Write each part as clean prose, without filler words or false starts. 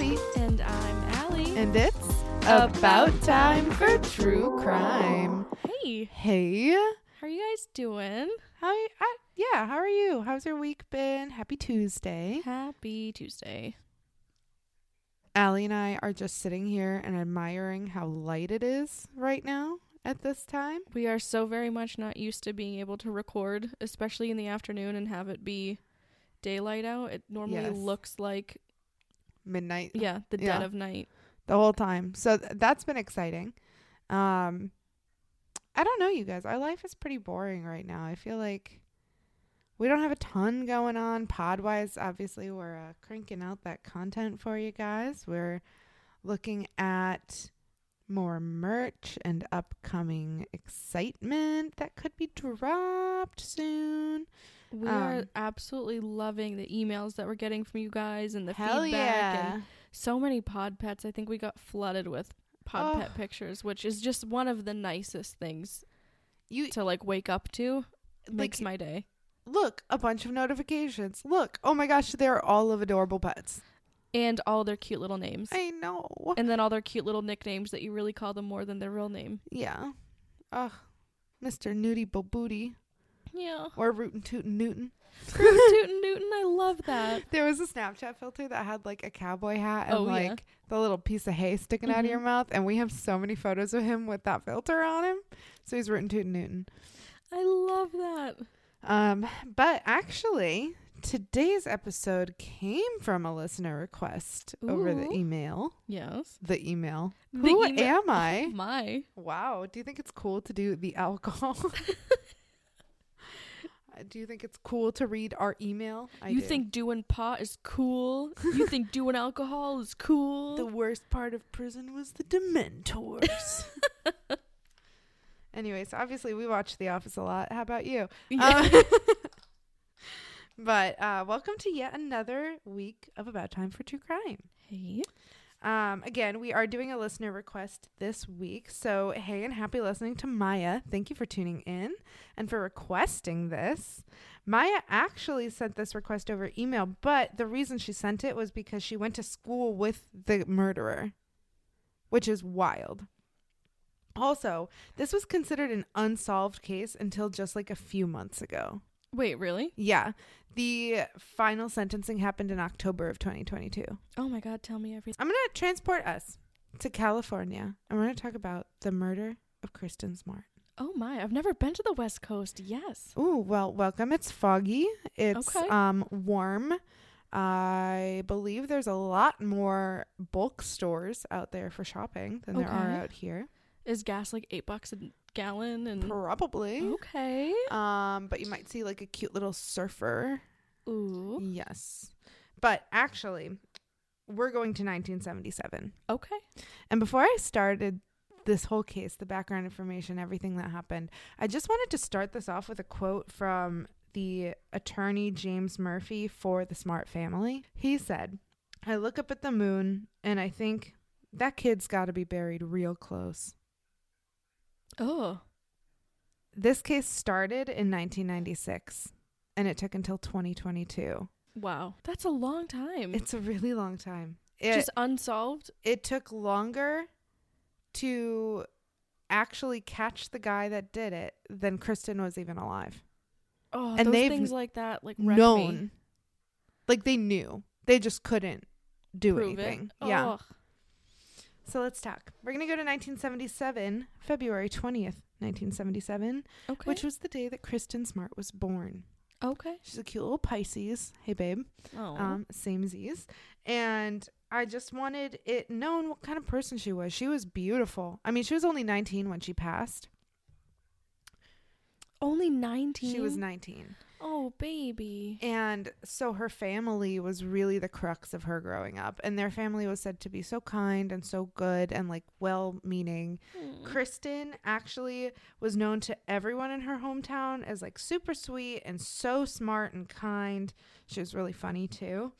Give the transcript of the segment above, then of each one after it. Abby. And I'm Allie. And it's about time for true crime. Hey. How are you guys doing? Yeah, how are you? How's your week been? Happy Tuesday. Allie and I are just sitting here and admiring how light it is right now at this time. We are so very much not used to being able to record, especially in the afternoon, and have it be daylight out. It normally looks like midnight. Yeah, the dead of night. The whole time. So that's been exciting. I don't know, you guys. Our life is pretty boring right now. I feel like we don't have a ton going on pod-wise. Obviously, we're cranking out that content for you guys. We're looking at more merch and upcoming excitement that could be dropped soon. We are absolutely loving the emails that we're getting from you guys and the feedback. And so many pod pets. I think we got flooded with pod pet pictures, which is just one of the nicest things to like wake up to. It makes my day. Look, a bunch of notifications. Look, oh my gosh, they're all of adorable pets. And all their cute little names. I know. And then all their cute little nicknames that you really call them more than their real name. Yeah. Ugh. Mr. Nudie Bobooty. Yeah. Or Rootin' Tootin' Newton. I love that. There was a Snapchat filter that had like a cowboy hat and the little piece of hay sticking out of your mouth. And we have so many photos of him with that filter on him. So he's Rootin' Tootin' Newton. I love that. But actually, today's episode came from a listener request over the email. Yes. The email. Who am I? My. Wow. Do you think it's cool to do the alcohol? Do you think it's cool to read our email? I do. Think doing pot is cool? You think doing alcohol is cool? The worst part of prison was the Dementors. Anyway, so obviously we watch The Office a lot. How about you? Yeah. But welcome to yet another week of About Time for True Crime. Hey. Again, we are doing a listener request this week. So hey and happy listening to Maya. Thank you for tuning in and for requesting this. Maya actually sent this request over email, but the reason she sent it was because she went to school with the murderer, which is wild. Also, this was considered an unsolved case until just like a few months ago. Wait, really? Yeah. The final sentencing happened in October of 2022. Oh my God, tell me everything. I'm going to transport us to California. I'm going to talk about the murder of Kristin Smart. Oh my, I've never been to the West Coast. Yes. Ooh, well, welcome. It's foggy. It's warm. I believe there's a lot more bulk stores out there for shopping than there are out here. Is gas like $8 a gallon? And probably but you might see like a cute little surfer. Ooh. Yes. But actually, we're going to 1977. Okay. And before I started this whole case, the background information, everything that happened, I just wanted to start this off with a quote from the attorney James Murphy for the Smart family. He said, "I look up at the moon and I think that kid's got to be buried real close." Oh. This case started in 1996 and it took until 2022. Wow. That's a long time. It's a really long time. Just unsolved? It took longer to actually catch the guy that did it than Kristin was even alive. Oh, and those things like that, like, wrecked me. Like, they knew. They just couldn't do anything. Prove it? Yeah. Oh. So let's talk. We're going to go to 1977, February 20th, 1977, which was the day that Kristin Smart was born. Okay. She's a cute little Pisces. Hey, babe. Oh. Same Z's. And I just wanted it known what kind of person she was. She was beautiful. I mean, she was only 19 when she passed. Only 19? She was 19. Oh, baby. And so her family was really the crux of her growing up. And their family was said to be so kind and so good and like well-meaning. Kristin actually was known to everyone in her hometown as like super sweet and so smart and kind. She was really funny too.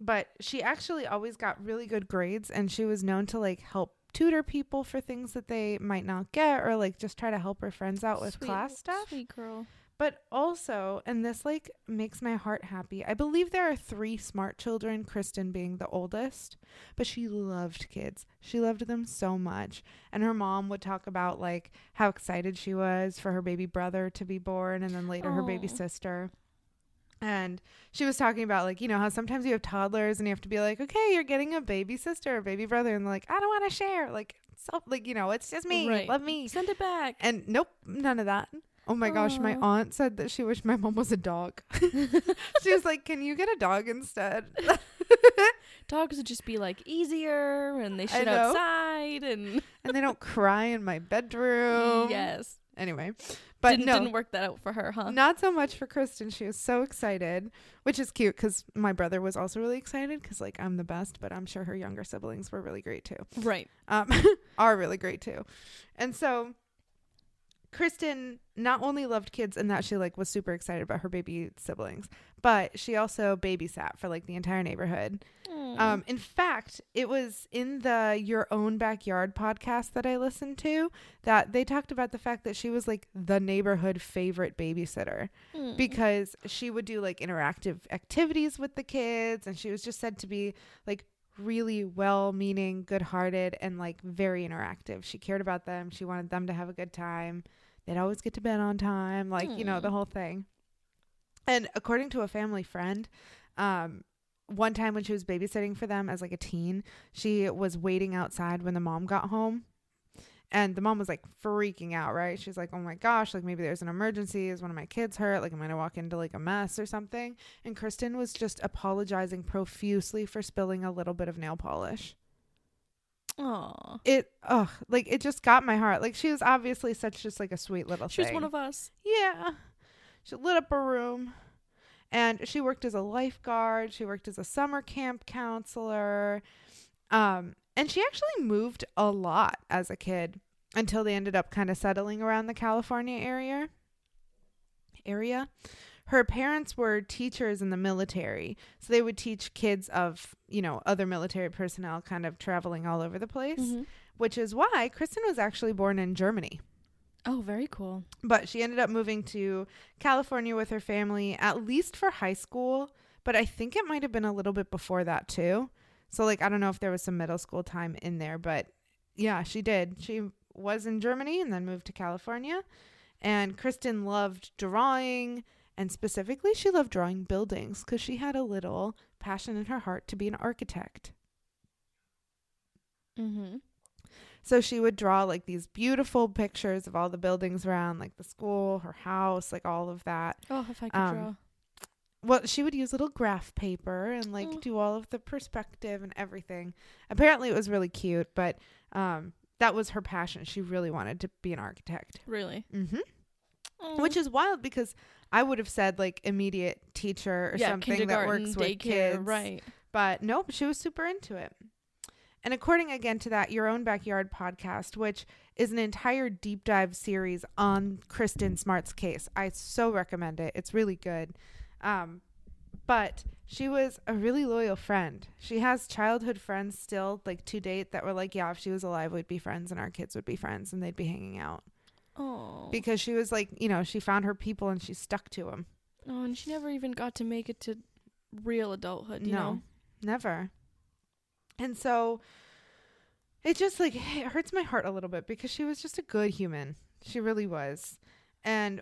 But she actually always got really good grades, and she was known to like help tutor people for things that they might not get, or like just try to help her friends out with class stuff. Sweet girl. But also, and this like makes my heart happy, I believe there are 3 smart children, Kristin being the oldest, but she loved kids. She loved them so much. And her mom would talk about like how excited she was for her baby brother to be born and then later her baby sister. And she was talking about like, you know, how sometimes you have toddlers and you have to be like, okay, you're getting a baby sister or baby brother. And they're like, I don't want to share. Like, so, like, you know, it's just me. Right. Love me. Send it back. And nope, none of that. Oh my gosh, my aunt said that she wished my mom was a dog. She was like, can you get a dog instead? Dogs would just be like easier and they shit outside and they don't cry in my bedroom. Yes. Anyway, but didn't work that out for her, huh? Not so much for Kristin. She was so excited, which is cute because my brother was also really excited because like I'm the best, but I'm sure her younger siblings were really great too. Right. Are really great too. And so Kristin not only loved kids and that she like was super excited about her baby siblings, but she also babysat for like the entire neighborhood. In fact, it was in the Your Own Backyard podcast that I listened to that they talked about the fact that she was like the neighborhood favorite babysitter because she would do like interactive activities with the kids, and she was just said to be like really well-meaning, good-hearted, and like very interactive. She cared about them. She wanted them to have a good time. They'd always get to bed on time, like, you know, the whole thing. And according to a family friend, one time when she was babysitting for them as like a teen, she was waiting outside when the mom got home. And the mom was like freaking out, right? She's like, oh my gosh, like maybe there's an emergency. Is one of my kids hurt? Like, am I going to walk into like a mess or something? And Kristin was just apologizing profusely for spilling a little bit of nail polish. Aww. It just got my heart. Like, she was obviously such just like a sweet little thing. She was one of us. Yeah. She lit up her room. And she worked as a lifeguard. She worked as a summer camp counselor. And she actually moved a lot as a kid until they ended up kind of settling around the California area. Her parents were teachers in the military, so they would teach kids of, you know, other military personnel kind of traveling all over the place, which is why Kristin was actually born in Germany. Oh, very cool. But she ended up moving to California with her family, at least for high school. But I think it might have been a little bit before that, too. So, like, I don't know if there was some middle school time in there. But, yeah, she did. She was in Germany and then moved to California. And Kristin loved drawing. And specifically, she loved drawing buildings because she had a little passion in her heart to be an architect. Mm-hmm. So she would draw like these beautiful pictures of all the buildings around, like the school, her house, like all of that. Oh, if I could draw. Well, she would use little graph paper and like do all of the perspective and everything. Apparently it was really cute, but that was her passion. She really wanted to be an architect. Really? Mm-hmm. Which is wild because I would have said like immediate teacher or something that works with kids. Right. But nope, she was super into it. And according again to that Your Own Backyard podcast, which is an entire deep dive series on Kristin Smart's case. I so recommend it. It's really good. But she was a really loyal friend. She has childhood friends still like to date that were like, yeah, if she was alive, we'd be friends and our kids would be friends and they'd be hanging out. Oh. Because she was like, you know, she found her people and she stuck to them. Oh, and she never even got to make it to real adulthood, you know? Never. And so it just like it hurts my heart a little bit because she was just a good human. She really was. And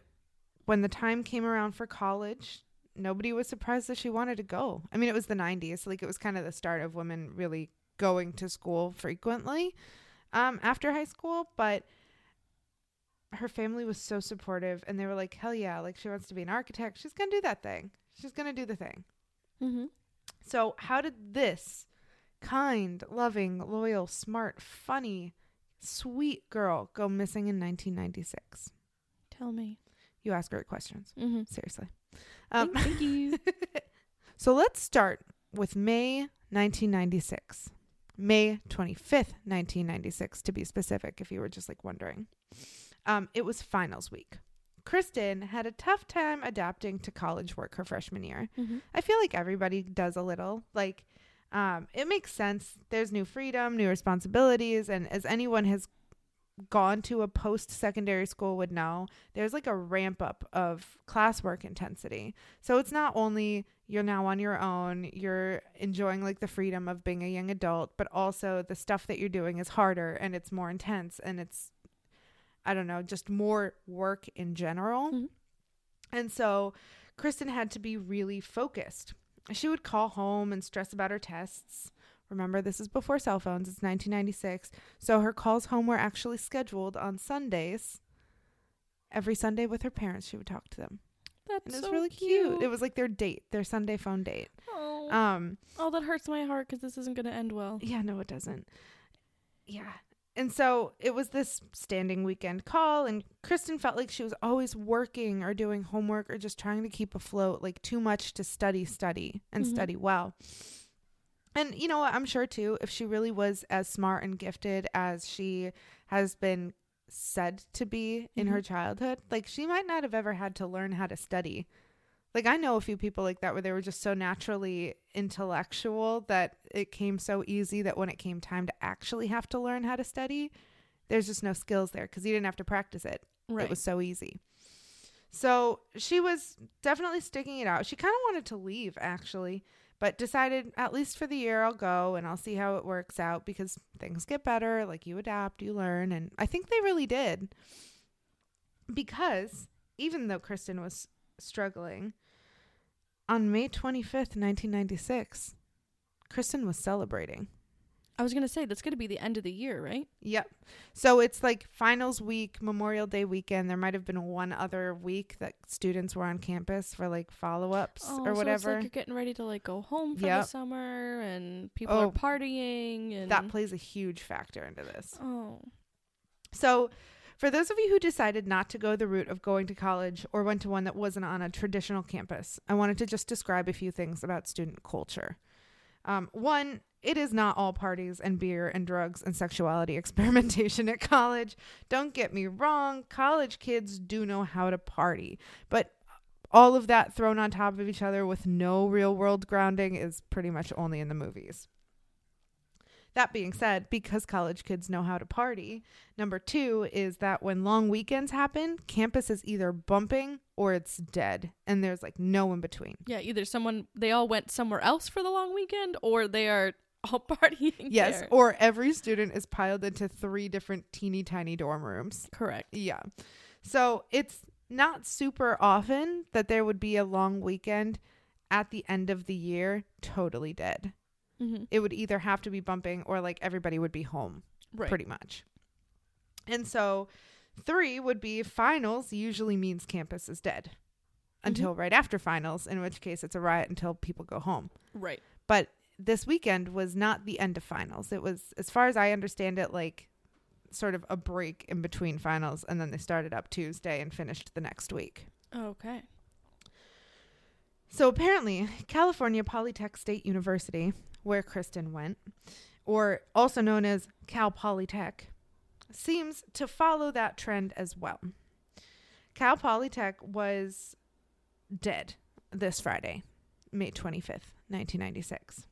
when the time came around for college, nobody was surprised that she wanted to go. I mean, it was the 90s. So like it was kind of the start of women really going to school frequently after high school. But her family was so supportive and they were like, hell yeah, like she wants to be an architect. She's going to do that thing. She's going to do the thing. Mm-hmm. So how did this kind, loving, loyal, smart, funny, sweet girl go missing in 1996? Tell me. You ask great questions. Mm-hmm. Seriously. Thank you. So let's start with May 1996. May 25th, 1996, to be specific, if you were just like wondering. It was finals week. Kristin had a tough time adapting to college work her freshman year. Mm-hmm. I feel like everybody does a little. Like, it makes sense. There's new freedom, new responsibilities. And as anyone has gone to a post-secondary school would know, there's like a ramp up of classwork intensity. So it's not only you're now on your own, you're enjoying like the freedom of being a young adult, but also the stuff that you're doing is harder and it's more intense and it's, I don't know, just more work in general. Mm-hmm. And so Kristin had to be really focused. She would call home and stress about her tests. Remember, this is before cell phones. It's 1996. So her calls home were actually scheduled on Sundays. Every Sunday with her parents, she would talk to them. That's so really cute. It was like their date, their Sunday phone date. Oh, that hurts my heart because this isn't going to end well. Yeah, no, it doesn't. Yeah. And so it was this standing weekend call, and Kristin felt like she was always working or doing homework or just trying to keep afloat, like too much to study and mm-hmm. study well. And you know what? I'm sure too, if she really was as smart and gifted as she has been said to be in mm-hmm. her childhood, like she might not have ever had to learn how to study. Like I know a few people like that where they were just so naturally intellectual that it came so easy that when it came time to actually have to learn how to study, there's just no skills there because you didn't have to practice it. Right. It was so easy. So she was definitely sticking it out. She kind of wanted to leave actually, but decided at least for the year I'll go and I'll see how it works out because things get better. Like you adapt, you learn. And I think they really did because even though Kristin was struggling, on May 25th, 1996, Kristin was celebrating. I was going to say, that's going to be the end of the year, right? Yep. So it's like finals week, Memorial Day weekend. There might have been one other week that students were on campus for like follow-ups or whatever. So it's like you're getting ready to like go home for the summer and people are partying. And that plays a huge factor into this. Oh. So for those of you who decided not to go the route of going to college or went to one that wasn't on a traditional campus, I wanted to just describe a few things about student culture. One, it is not all parties and beer and drugs and sexuality experimentation at college. Don't get me wrong. College kids do know how to party, but all of that thrown on top of each other with no real world grounding is pretty much only in the movies. That being said, because college kids know how to party, number two is that when long weekends happen, campus is either bumping or it's dead. And there's like no in between. Yeah, either they all went somewhere else for the long weekend or they are all partying. Yes, there. Or every student is piled into three different teeny tiny dorm rooms. Correct. Yeah. So it's not super often that there would be a long weekend at the end of the year totally dead. Mm-hmm. It would either have to be bumping or like everybody would be home, right? Pretty much. And so three would be finals usually means campus is dead mm-hmm. until right after finals, in which case it's a riot until people go home. Right. But this weekend was not the end of finals. It was, as far as I understand it, like sort of a break in between finals. And then they started up Tuesday and finished the next week. Okay. So apparently California Polytech State University, where Kristin went, or also known as Cal Polytech, seems to follow that trend as well. Cal Polytech was dead this Friday, May 25th, 1996.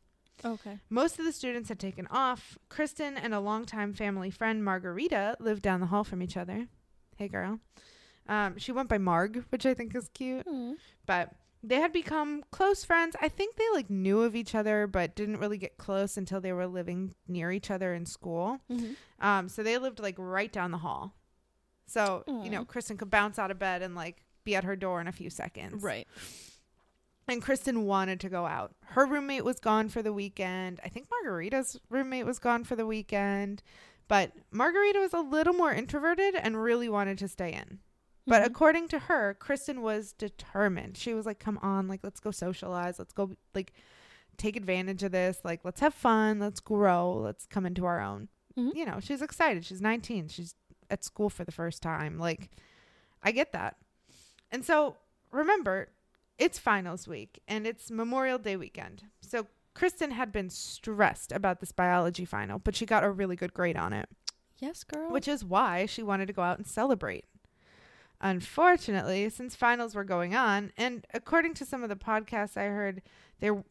Okay. Most of the students had taken off. Kristin and a longtime family friend, Margarita, lived down the hall from each other. Hey, girl. She went by Marg, which I think is cute. Mm. But they had become close friends. I think they like knew of each other, but didn't really get close until they were living near each other in school. Mm-hmm. So they lived like right down the hall. So, you know, Kristin could bounce out of bed and like be at her door in a few seconds. Right. And Kristin wanted to go out. Her roommate was gone for the weekend. I think Margarita's roommate was gone for the weekend, but Margarita was a little more introverted and really wanted to stay in. But according to her, Kristin was determined. She was like, come on, like, let's go socialize. Let's go, like, take advantage of this. Like, let's have fun. Let's grow. Let's come into our own. Mm-hmm. You know, she's excited. She's 19. She's at school for the first time. Like, I get that. And so remember, it's finals week and it's Memorial Day weekend. So Kristin had been stressed about this biology final, but she got a really good grade on it. Yes, girl. Which is why she wanted to go out and celebrate. Unfortunately, since finals were going on, and according to some of the podcasts I heard, there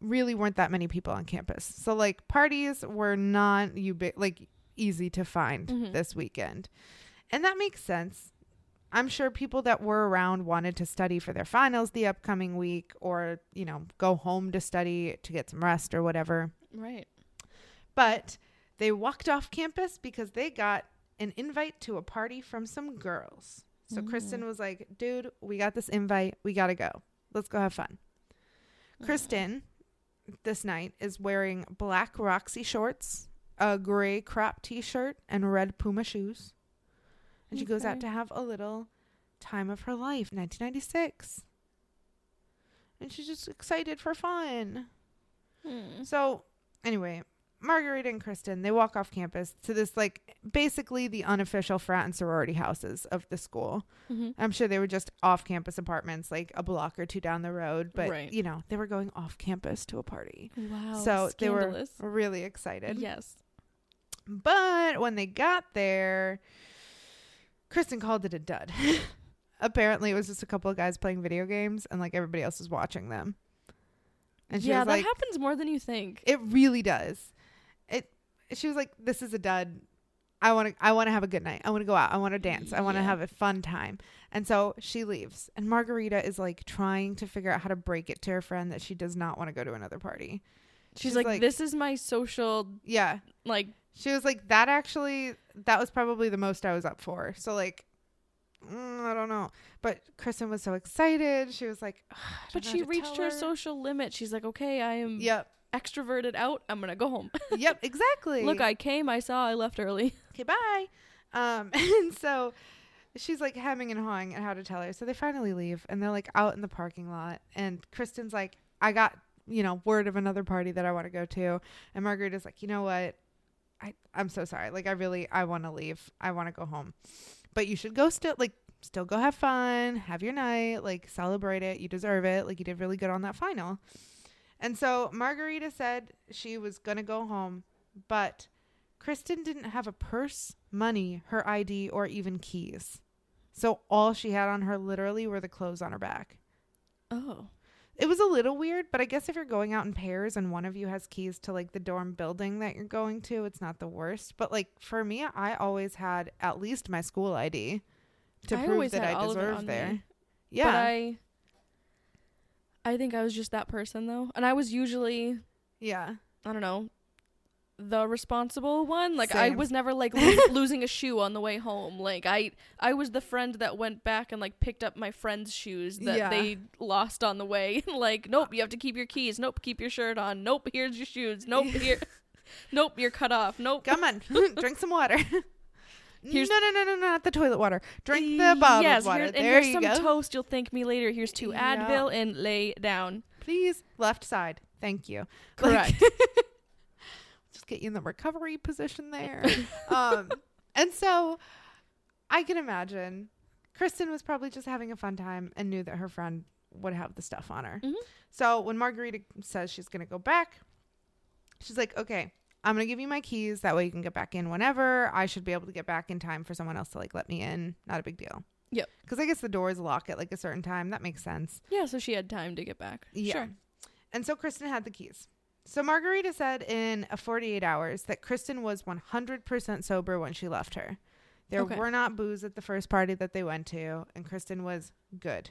really weren't that many people on campus. So, like, parties were not like easy to find this weekend. And that makes sense. I'm sure people that were around wanted to study for their finals the upcoming week, or, you know, go home to study to get some rest or whatever. Right. But they walked off campus because they got an invite to a party from some girls. So Kristen was like, dude, we got this invite. We got to go. Let's go have fun. Kristen, this night, is wearing black Roxy shorts, a gray crop t-shirt, and red Puma shoes. And she goes out to have a little time of her life, 1996. And she's just excited for fun. So anyway, Margarita and Kristen, they walk off campus to this, like, basically the unofficial frat and sorority houses of the school. I'm sure they were just off-campus apartments, like a block or two down the road. But, you know, they were going off campus to a party. Wow. So scandalous. They were really excited. Yes. But when they got there, Kristen called it a dud. Apparently it was just a couple of guys playing video games and, like, everybody else was watching them. And she was that, like, happens more than you think. It really does. She was like, this is a dud. I want to have a good night. I want to go out. I want to dance. I want to have a fun time. And so she leaves. And Margarita is, like, trying to figure out how to break it to her friend that she does not want to go to another party. She's like, this is my social. Yeah. Like, she was like, that was probably the most I was up for. So, like, I don't know. But Kristen was so excited. She was like, but she reached her social limit. She's like, okay, I am extroverted out. I'm going to go home. Yep, exactly. Look, I came, I saw, I left early. Okay, bye. And so she's, like, hemming and hawing at how to tell her. So they finally leave and they're, like, out in the parking lot. And Kristen's like, I got, you know, word of another party that I want to go to. And Margarita's like, you know what? I'm so sorry. Like, I want to leave. I want to go home. But you should go still go have fun. Have your night. Like, celebrate it. You deserve it. Like, you did really good on that final. And so Margarita said she was going to go home. But Kristen didn't have a purse, money, her ID, or even keys. So all she had on her literally were the clothes on her back. Oh. It was a little weird, but I guess if you're going out in pairs and one of you has keys to, like, the dorm building that you're going to, it's not the worst. But, like, for me, I always had at least my school ID to prove that I deserved there. Yeah. But I think I was just that person, though. And I was usually, I don't know, the responsible one. Like, same. I was never, like, losing a shoe on the way home. Like, I was the friend that went back and, like, picked up my friend's shoes that they lost on the way. Like, nope, you have to keep your keys. Nope, keep your shirt on. Nope, here's your shoes. Nope, here. Nope, you're cut off. Nope. Come on, drink some water. No, not the toilet water. Drink the bottled water. And there here's some toast. You'll thank me later. Here's two Advil and lay down. Please, left side. Thank you. Correct. Like, get you in the recovery position there. And so I can imagine Kristen was probably just having a fun time and knew that her friend would have the stuff on her. So when Margarita says she's gonna go back, she's like, okay, I'm gonna give you my keys, that way you can get back in whenever. I should be able to get back in time for someone else to, like, let me in. Not a big deal. Yep. Because I guess the doors lock at, like, a certain time. That makes sense. Yeah, so she had time to get back. Sure. And so Kristen had the keys. So Margarita said in 48 hours that Kristen was 100% sober when she left her. There were not booze at the first party that they went to, and Kristen was good.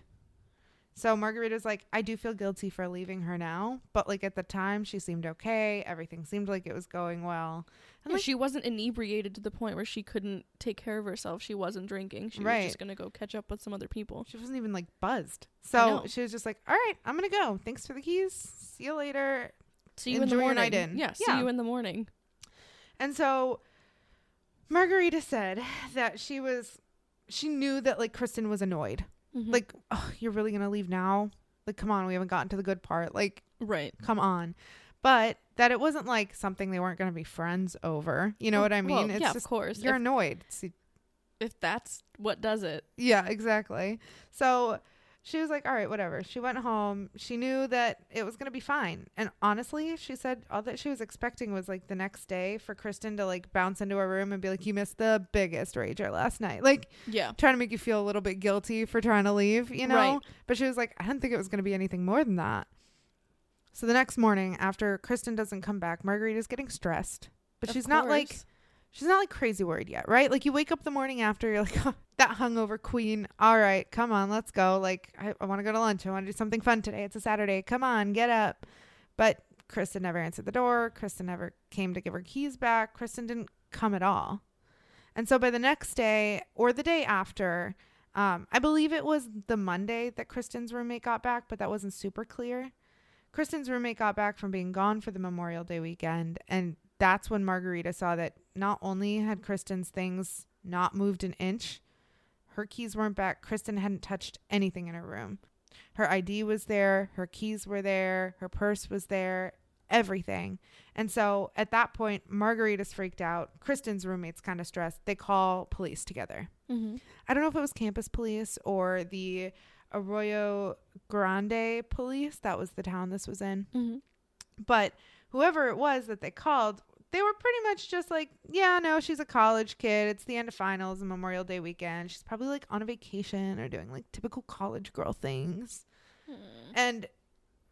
So Margarita's like, I do feel guilty for leaving her now, but, like, at the time she seemed okay. Everything seemed like it was going well. And, like, she wasn't inebriated to the point where she couldn't take care of herself. She wasn't drinking. She was just going to go catch up with some other people. She wasn't even, like, buzzed. So she was just like, all right, I'm going to go. Thanks for the keys. See you later. See you in the morning. See you in the morning. And so Margarita said that she knew that, like, Kristen was annoyed. Like, oh, you're really going to leave now? Like, come on, we haven't gotten to the good part. Like, right. Come on. But that it wasn't, like, something they weren't going to be friends over. You know what I mean? Well, it's just, of course. You're annoyed. If that's what does it. Yeah, exactly. So she was like, all right, whatever. She went home. She knew that it was going to be fine. And honestly, she said all that she was expecting was, like, the next day for Kristen to, like, bounce into her room and be like, you missed the biggest rager last night. Like, trying to make you feel a little bit guilty for trying to leave, you know? Right. But she was like, I didn't think it was going to be anything more than that. So the next morning after Kristen doesn't come back, Margarita's getting stressed. But she's not, like, she's not like crazy worried yet, right? Like you wake up the morning after, you're like, oh, that hungover queen. All right, come on, let's go. Like I want to go to lunch. I want to do something fun today. It's a Saturday. Come on, get up. But Kristen never answered the door. Kristen never came to give her keys back. Kristen didn't come at all. And so by the next day or the day after, I believe it was the Monday that Kristen's roommate got back, but that wasn't super clear. Kristen's roommate got back from being gone for the Memorial Day weekend. And that's when Margarita saw that not only had Kristen's things not moved an inch, her keys weren't back. Kristen hadn't touched anything in her room. Her ID was there. Her keys were there. Her purse was there. Everything. And so at that point, Margarita's freaked out. Kristen's roommate's kind of stressed. They call police together. Mm-hmm. I don't know if it was campus police or the Arroyo Grande police. That was the town this was in. Mm-hmm. But whoever it was that they called, they were pretty much just like, yeah, no, she's a college kid. It's the end of finals and Memorial Day weekend. She's probably like on a vacation or doing like typical college girl things. Mm-hmm. And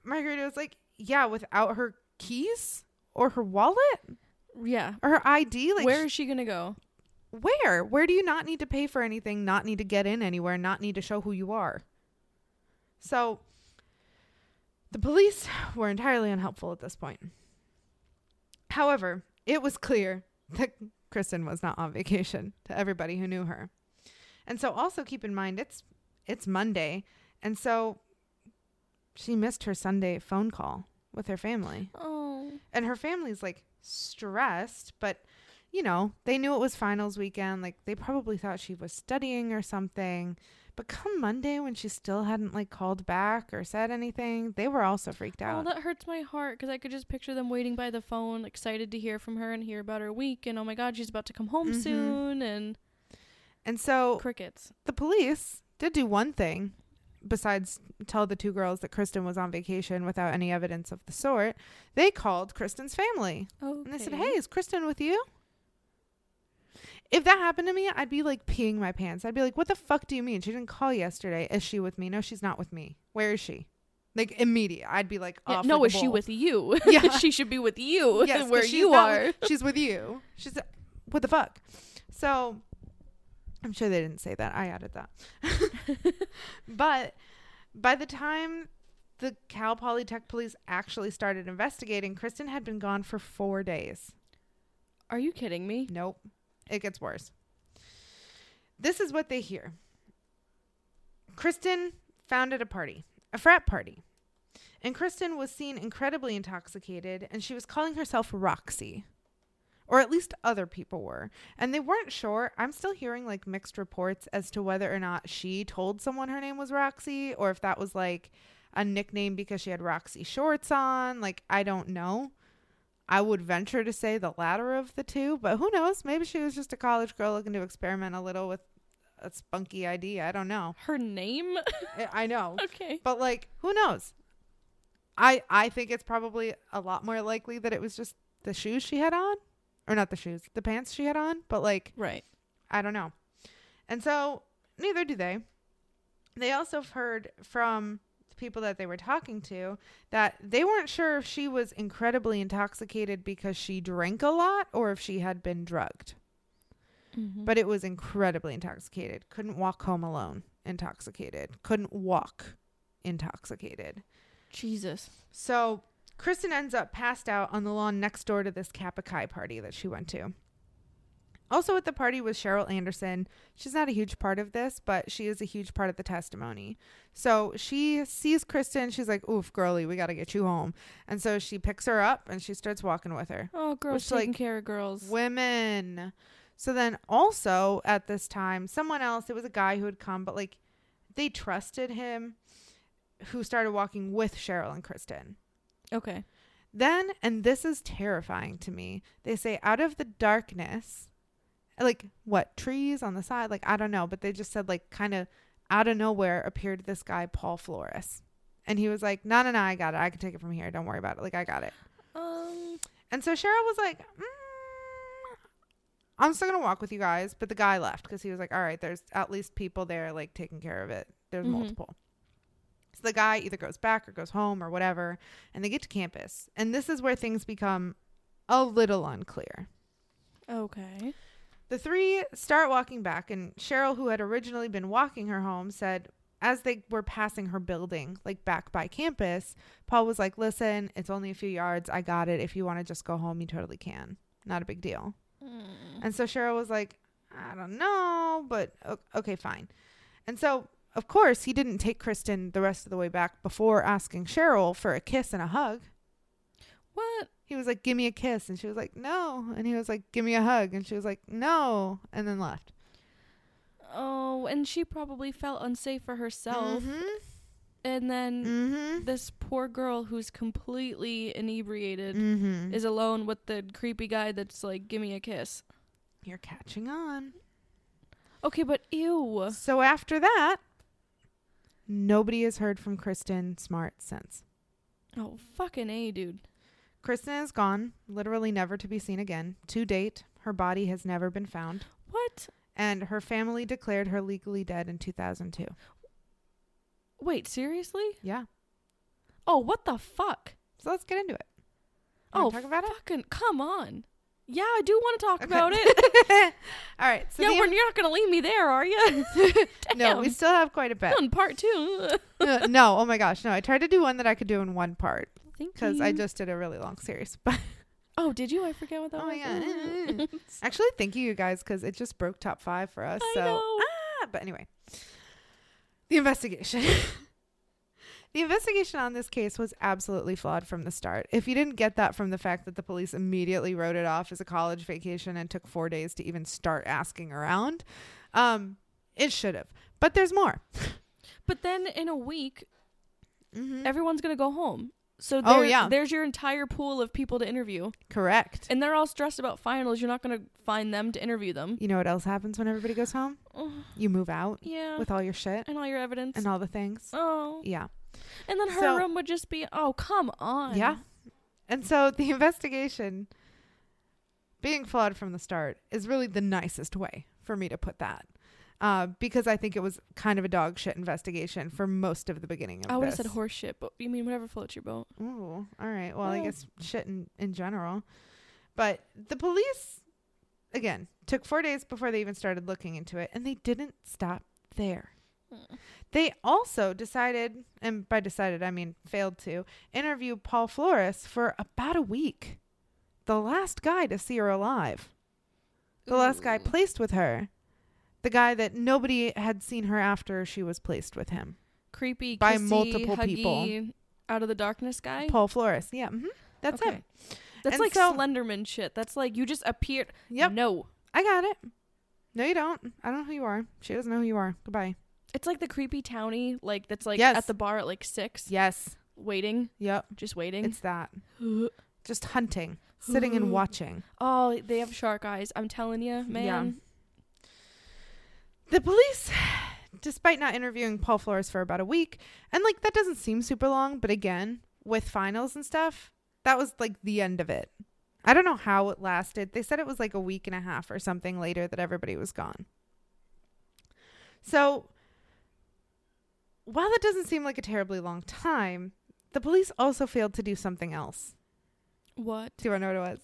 Margarita was like, yeah, without her keys or her wallet, yeah, or her ID, like where is she gonna go? Where do you not need to pay for anything, not need to get in anywhere, not need to show who you are? So the police were entirely unhelpful at this point. However, it was clear that Kristen was not on vacation to everybody who knew her. And so also keep in mind, it's Monday, and so she missed her Sunday phone call with her family. Oh. And her family's like stressed, but you know, they knew it was finals weekend. Like they probably thought she was studying or something, but come Monday when she still hadn't like called back or said anything, they were also freaked out. Oh, that hurts my heart. Cause I could just picture them waiting by the phone, excited to hear from her and hear about her week. And oh my God, she's about to come home mm-hmm. soon. And so crickets, the police did do one thing. Besides tell the two girls that Kristen was on vacation without any evidence of the sort, they called Kristen's family. Okay. And they said, hey, is Kristen with you? If that happened to me, I'd be like peeing my pants. I'd be like, what the fuck do you mean? She didn't call yesterday. Is she with me? No, she's not with me. Where is she? Like immediate. I'd be like, yeah, no, is she with you? Yeah. She should be with you. Yes, where you are. She's with you. She's what the fuck? So I'm sure they didn't say that. I added that. But by the time the Cal Poly police actually started investigating, Kristen had been gone for 4 days. Are you kidding me? Nope. It gets worse. This is what they hear. Kristen found at a party, a frat party. And Kristen was seen incredibly intoxicated, and she was calling herself Roxy. Or at least other people were. And they weren't sure. I'm still hearing like mixed reports as to whether or not she told someone her name was Roxy or if that was like a nickname because she had Roxy shorts on. Like, I don't know. I would venture to say the latter of the two, but who knows? Maybe she was just a college girl looking to experiment a little with a spunky idea. I don't know. Her name? I know. Okay. But like, who knows? I think it's probably a lot more likely that it was just the shoes she had on. Or not the shoes, the pants she had on, but like, right. I don't know. And so neither do they. They also heard from the people that they were talking to that they weren't sure if she was incredibly intoxicated because she drank a lot or if she had been drugged. Mm-hmm. But it was incredibly intoxicated. Couldn't walk home alone, intoxicated. Couldn't walk, intoxicated. Jesus. So Kristen ends up passed out on the lawn next door to this Kappa Kai party that she went to. Also at the party was Cheryl Anderson. She's not a huge part of this, but she is a huge part of the testimony. So she sees Kristen. She's like, oof, girly, we got to get you home. And so she picks her up and she starts walking with her. Oh, girls taking care of girls. Women. So then also at this time, someone else, it was a guy who had come, but like they trusted him, who started walking with Cheryl and Kristen. Okay. Then, and this is terrifying to me, they say out of the darkness, like what, trees on the side? Like, I don't know. But they just said like kind of out of nowhere appeared this guy, Paul Flores. And he was like, no, I got it. I can take it from here. Don't worry about it. Like, I got it. And so Cheryl was like, I'm still going to walk with you guys. But the guy left because he was like, all right, there's at least people there like taking care of it. There's mm-hmm. multiple. So the guy either goes back or goes home or whatever, and they get to campus. And this is where things become a little unclear. Okay. The three start walking back, and Cheryl, who had originally been walking her home, said as they were passing her building, like back by campus, Paul was like, listen, it's only a few yards. I got it. If you want to just go home, you totally can. Not a big deal. And so Cheryl was like, I don't know, but okay, fine. And so, of course, he didn't take Kristin the rest of the way back before asking Cheryl for a kiss and a hug. What? He was like, give me a kiss. And she was like, no. And he was like, give me a hug. And she was like, no. And then left. Oh, and she probably felt unsafe for herself. Mm-hmm. And then this poor girl who's completely inebriated is alone with the creepy guy that's like, give me a kiss. You're catching on. Okay, but ew. So after that, nobody has heard from Kristin Smart since. Oh, fucking A, dude. Kristin is gone, literally never to be seen again. To date, her body has never been found. What? And her family declared her legally dead in 2002. Wait, seriously? Yeah. Oh, what the fuck? So let's get into it. Oh, talk about fucking it? Come on. Yeah, I do want to talk about it. All right. So yeah, you're not going to leave me there, are you? No, we still have quite a bit. On part two. No, oh my gosh. No, I tried to do one that I could do in one part. Because I just did a really long series. But oh, did you? I forget what that was. Oh, yeah. Actually, thank you guys, because it just broke top 5 for us. I know. But anyway, the investigation. The investigation on this case was absolutely flawed from the start. If you didn't get that from the fact that the police immediately wrote it off as a college vacation and took 4 days to even start asking around, it should have. But there's more. But then in a week, everyone's going to go home. So there's your entire pool of people to interview. Correct. And they're all stressed about finals. You're not going to find them to interview them. You know what else happens when everybody goes home? You move out. Yeah. With all your shit. And all your evidence. And all the things. Oh. Yeah. And then her room would just be, oh, come on. Yeah. And so the investigation being flawed from the start is really the nicest way for me to put that. Because I think it was kind of a dog shit investigation for most of the beginning of this. I would have said horse shit, but you mean whatever floats your boat. Ooh, all right. Well, I guess shit in general. But the police, again, took 4 days before they even started looking into it, and they didn't stop there. They also decided, and by decided I mean failed to, interview Paul Flores for about a week. The last guy to see her alive. The last guy placed with her. The guy that nobody had seen her after she was placed with him. Creepy, by kissy, multiple huggy, people. Out of the darkness guy? Paul Flores. Yeah. Mm-hmm. That's okay. It. That's and like so, Slenderman shit. That's like you just appeared. Yep. No. I got it. No, you don't. I don't know who you are. She doesn't know who you are. Goodbye. It's like the creepy townie, like that's like at the bar at like 6. Yes. Waiting. Yep. Just waiting. It's that. Just hunting. Sitting and watching. Oh, they have shark eyes. I'm telling you, man. Yeah. The police, despite not interviewing Paul Flores for about a week, and like that doesn't seem super long, but again, with finals and stuff, that was like the end of it. I don't know how it lasted. They said it was like a week and a half or something later that everybody was gone. So while that doesn't seem like a terribly long time, the police also failed to do something else. What? Do you want to know what it was?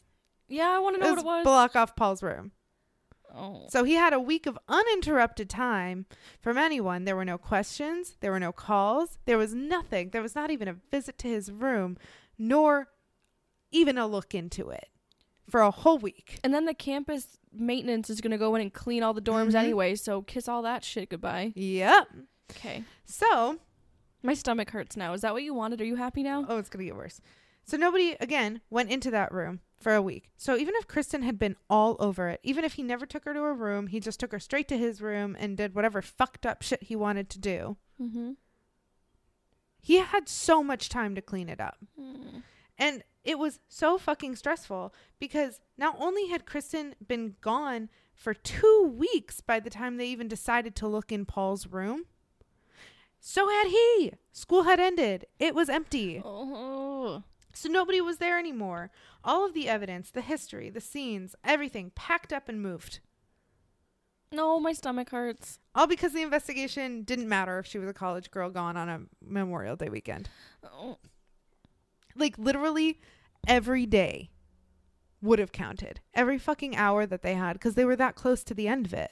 Yeah, I want to know what it was. Block off Paul's room. Oh. So he had a week of uninterrupted time from anyone. There were no questions. There were no calls. There was nothing. There was not even a visit to his room, nor even a look into it for a whole week. And then the campus maintenance is going to go in and clean all the dorms anyway. So kiss all that shit goodbye. Yep. Okay. So my stomach hurts now. Is that what you wanted? Are you happy now? Oh, it's going to get worse. So nobody, again, went into that room for a week. So even if Kristin had been all over it, even if he never took her to her room, he just took her straight to his room and did whatever fucked up shit he wanted to do. He had so much time to clean it up. And it was so fucking stressful because not only had Kristin been gone for 2 weeks by the time they even decided to look in Paul's room, so had he. School had ended. It was empty. Oh. So nobody was there anymore. All of the evidence, the history, the scenes, everything packed up and moved. No, my stomach hurts. All because the investigation didn't matter if she was a college girl gone on a Memorial Day weekend. Oh. Like literally every day would have counted. Every fucking hour that they had, because they were that close to the end of it.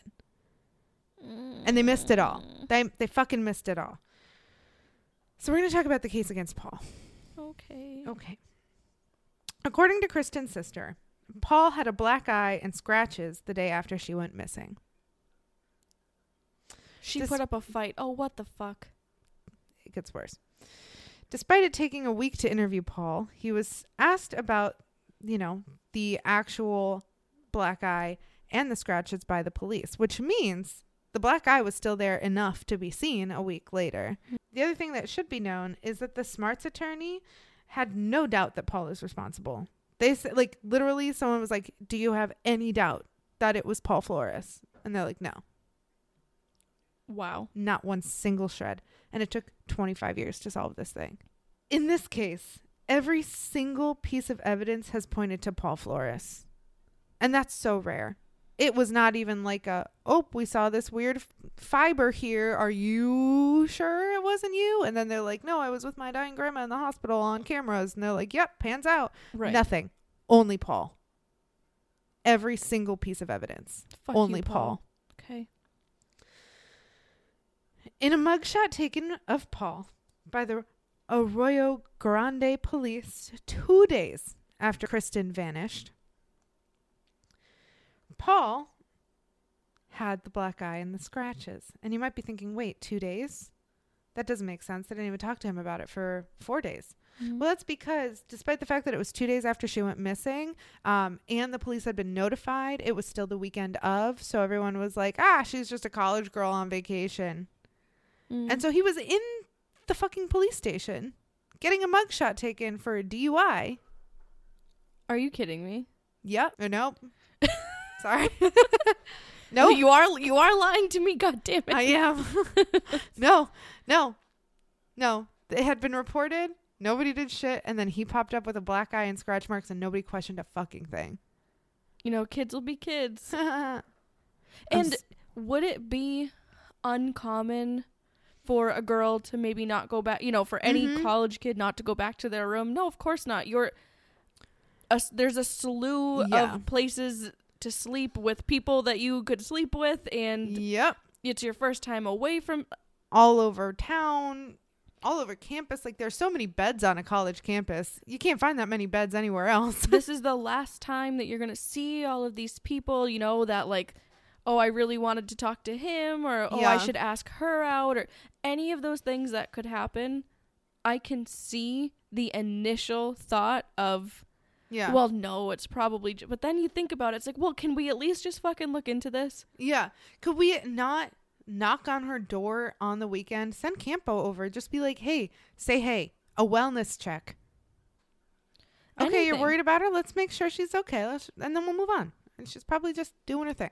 And they missed it all. They fucking missed it all. So we're going to talk about the case against Paul. Okay. According to Kristin's sister, Paul had a black eye and scratches the day after she went missing. She put up a fight. Oh, what the fuck? It gets worse. Despite it taking a week to interview Paul, he was asked about, the actual black eye and the scratches by the police, which means the black eye was still there enough to be seen a week later. The other thing that should be known is that the Smart's attorney had no doubt that Paul is responsible. They said, literally someone was like, do you have any doubt that it was Paul Flores? And they're like, no. Wow. Not one single shred. And it took 25 years to solve this thing. In this case, every single piece of evidence has pointed to Paul Flores. And that's so rare. It was not even like we saw this weird fiber here. Are you sure it wasn't you? And then they're like, no, I was with my dying grandma in the hospital on cameras. And they're like, yep, pans out. Right. Nothing. Only Paul. Every single piece of evidence. Fuck only you, Paul. Okay. In a mugshot taken of Paul by the Arroyo Grande police 2 days after Kristin vanished, Paul had the black eye and the scratches. And you might be thinking, wait, 2 days? That doesn't make sense. They didn't even talk to him about it for 4 days. Mm-hmm. Well, that's because despite the fact that it was 2 days after she went missing, and the police had been notified, it was still the weekend of. So everyone was like, she's just a college girl on vacation. Mm-hmm. And so he was in the fucking police station getting a mugshot taken for a DUI. Are you kidding me? Yep. Or nope. Sorry. No, you are lying to me. God damn it. I am. No. It had been reported. Nobody did shit. And then he popped up with a black eye and scratch marks and nobody questioned a fucking thing. Kids will be kids. And would it be uncommon for a girl to maybe not go back, for any mm-hmm. college kid not to go back to their room? No, of course not. There's a slew of places to sleep with people that you could sleep with, and it's your first time away from all over town, all over campus. There's so many beds on a college campus. You can't find that many beds anywhere else. This is the last time that you're gonna see all of these people, that I really wanted to talk to him, or I should ask her out, or any of those things that could happen. I can see the initial thought of well, no, it's probably... But then you think about it. It's like, well, can we at least just fucking look into this? Yeah. Could we not knock on her door on the weekend? Send Campo over. Just be like, hey, a wellness check. Anything. Okay, you're worried about her? Let's make sure she's okay. And then we'll move on. And she's probably just doing her thing.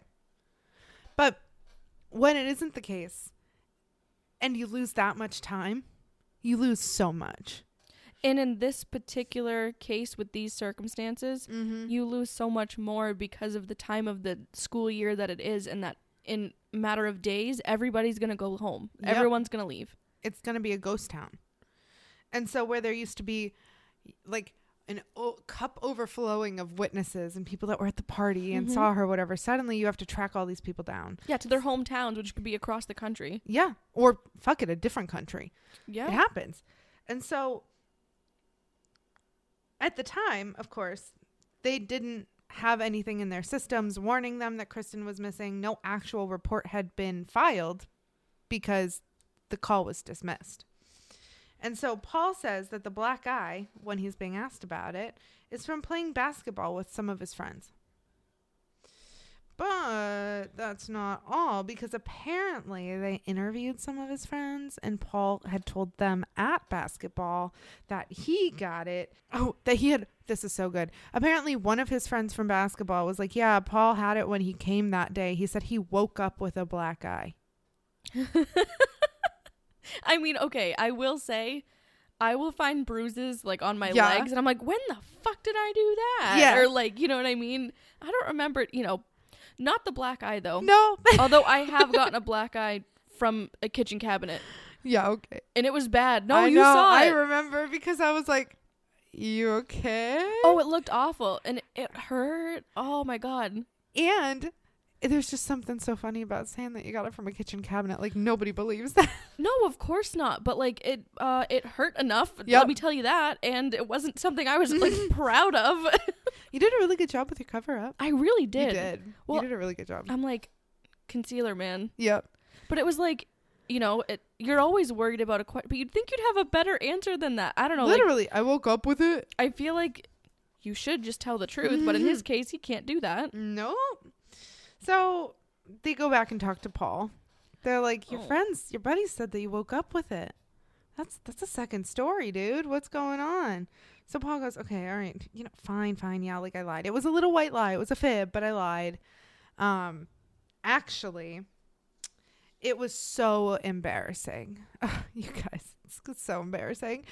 But when it isn't the case, and you lose that much time, you lose so much. And in this particular case with these circumstances, mm-hmm. you lose so much more because of the time of the school year that it is, and that in a matter of days, everybody's going to go home. Yep. Everyone's going to leave. It's going to be a ghost town. And so where there used to be cup overflowing of witnesses and people that were at the party and mm-hmm. saw her, whatever, suddenly you have to track all these people down. Yeah, to their hometowns, which could be across the country. Yeah. Or fuck it, a different country. Yeah. It happens. And so... At the time, of course, they didn't have anything in their systems warning them that Kristin was missing. No actual report had been filed because the call was dismissed. And so Paul says that the black eye, when he's being asked about it, is from playing basketball with some of his friends. But that's not all, because apparently they interviewed some of his friends and Paul had told them at basketball that he got it. Oh, that he had. This is so good. Apparently one of his friends from basketball was like, yeah, Paul had it when he came that day. He said he woke up with a black eye. I mean, okay, I will say I will find bruises on my legs. And I'm like, when the fuck did I do that? Yeah. Or you know what I mean? I don't remember, Not the black eye, though. No. Although I have gotten a black eye from a kitchen cabinet. Yeah, okay. And it was bad. No, I know. You saw it. I remember because I was like, you okay? Oh, it looked awful and it hurt. Oh my God. And there's just something so funny about saying that you got it from a kitchen cabinet. Like, nobody believes that. No, of course not. But like it hurt enough. Yep. Let me tell you that. And it wasn't something I was like proud of. You did a really good job with your cover up. I really did. You did. Well, you did a really good job. I'm like, concealer, man. Yep. But it was like, you know, you're always worried about a question, but you'd think you'd have a better answer than that. I don't know. Literally, like, I woke up with it. I feel like you should just tell the truth, but in his case, he can't do that. No. So they go back and talk to Paul. They're like, your buddies said that you woke up with it. That's a second story, dude. What's going on? So Paul goes, okay, all right, you know, fine, yeah, like I lied. It was a little white lie. It was a fib, but I lied. Actually, it was so embarrassing. Oh, you guys, it's so embarrassing.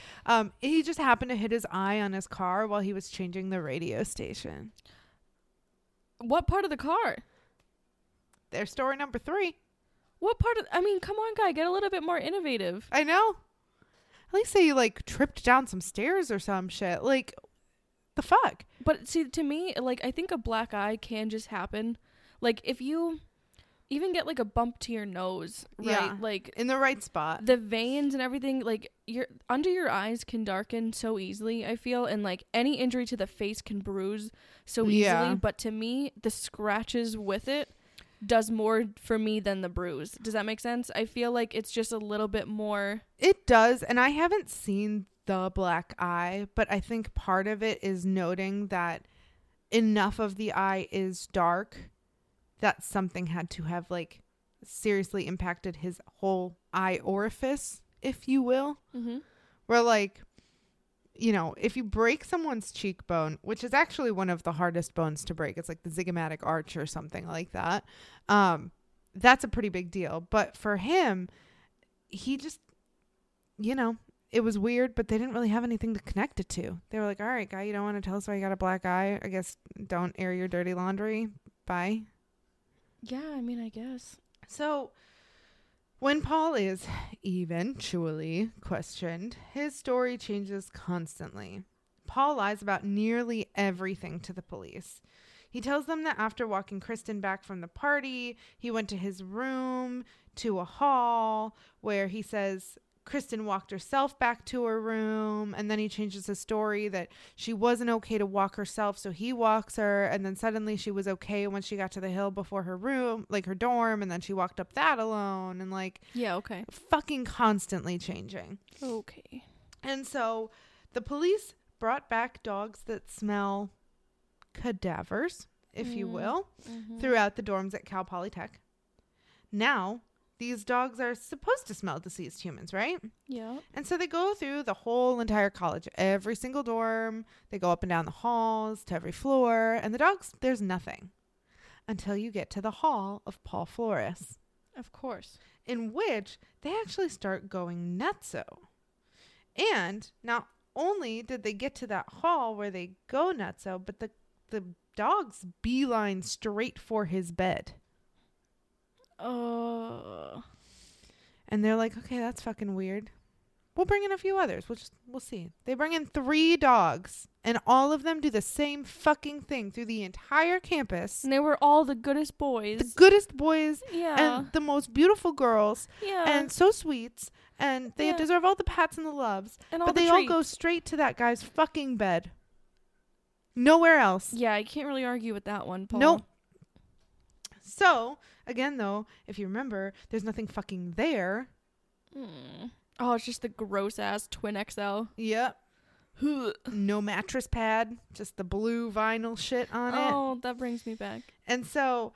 He just happened to hit his eye on his car while he was changing the radio station. What part of the car? Their story number 3. What part of... I mean, come on, guy. Get a little bit more innovative. I know. At least they, like, tripped down some stairs or some shit. Like, the fuck? But, see, to me, like, I think a black eye can just happen. Like, if you... even get like a bump to your nose, right? Yeah, like in the right spot, the veins and everything, like your under your eyes can darken so easily, I feel, and like any injury to the face can bruise so easily. Yeah. But to me, the scratches with it does more for me than the bruise. Does that make sense? I feel like it's just a little bit more. It does. And I haven't seen the black eye, but I think part of it is noting that enough of the eye is dark that something had to have, like, seriously impacted his whole eye orifice, if you will. Mm-hmm. Where, like, you know, if you break someone's cheekbone, which is actually one of the hardest bones to break, it's like the zygomatic arch or something like that, that's a pretty big deal. But for him, he just, you know, it was weird, but they didn't really have anything to connect it to. They were like, all right, guy, you don't want to tell us why you got a black eye? I guess don't air your dirty laundry. Bye. Yeah, I mean, I guess. So when Paul is eventually questioned, his story changes constantly. Paul lies about nearly everything to the police. He tells them that after walking Kristin back from the party, he went to his room, to a hall, where he says Kristin walked herself back to her room, and then he changes his story that she wasn't okay to walk herself, so he walks her, and then suddenly she was okay when she got to the hill before her room, like her dorm, and then she walked up that alone, and like, yeah, okay, fucking constantly changing. Okay. And so the police brought back dogs that smell cadavers, if you will, throughout the dorms at Cal Poly. Now these dogs are supposed to smell deceased humans, right? Yeah. And so they go through the whole entire college, every single dorm. They go up and down the halls to every floor. And the dogs, there's nothing. Until you get to the hall of Paul Flores. Of course. In which they actually start going nutso. And not only did they get to that hall where they go nutso, but the dogs beeline straight for his bed. Oh, and they're like, okay, that's fucking weird. We'll bring in a few others. We'll see. They bring in 3 dogs, and all of them do the same fucking thing through the entire campus. And they were all the goodest boys. The goodest boys. Yeah. And the most beautiful girls. Yeah. And so sweets. And they deserve all the pats and the loves. And all but the they treats. All go straight to that guy's fucking bed. Nowhere else. Yeah, I can't really argue with that one, Paul. Nope. So, again, though, if you remember, there's nothing fucking there. Mm. Oh, it's just the gross-ass twin XL. Yep. No mattress pad. Just the blue vinyl shit on it. Oh, that brings me back. And so,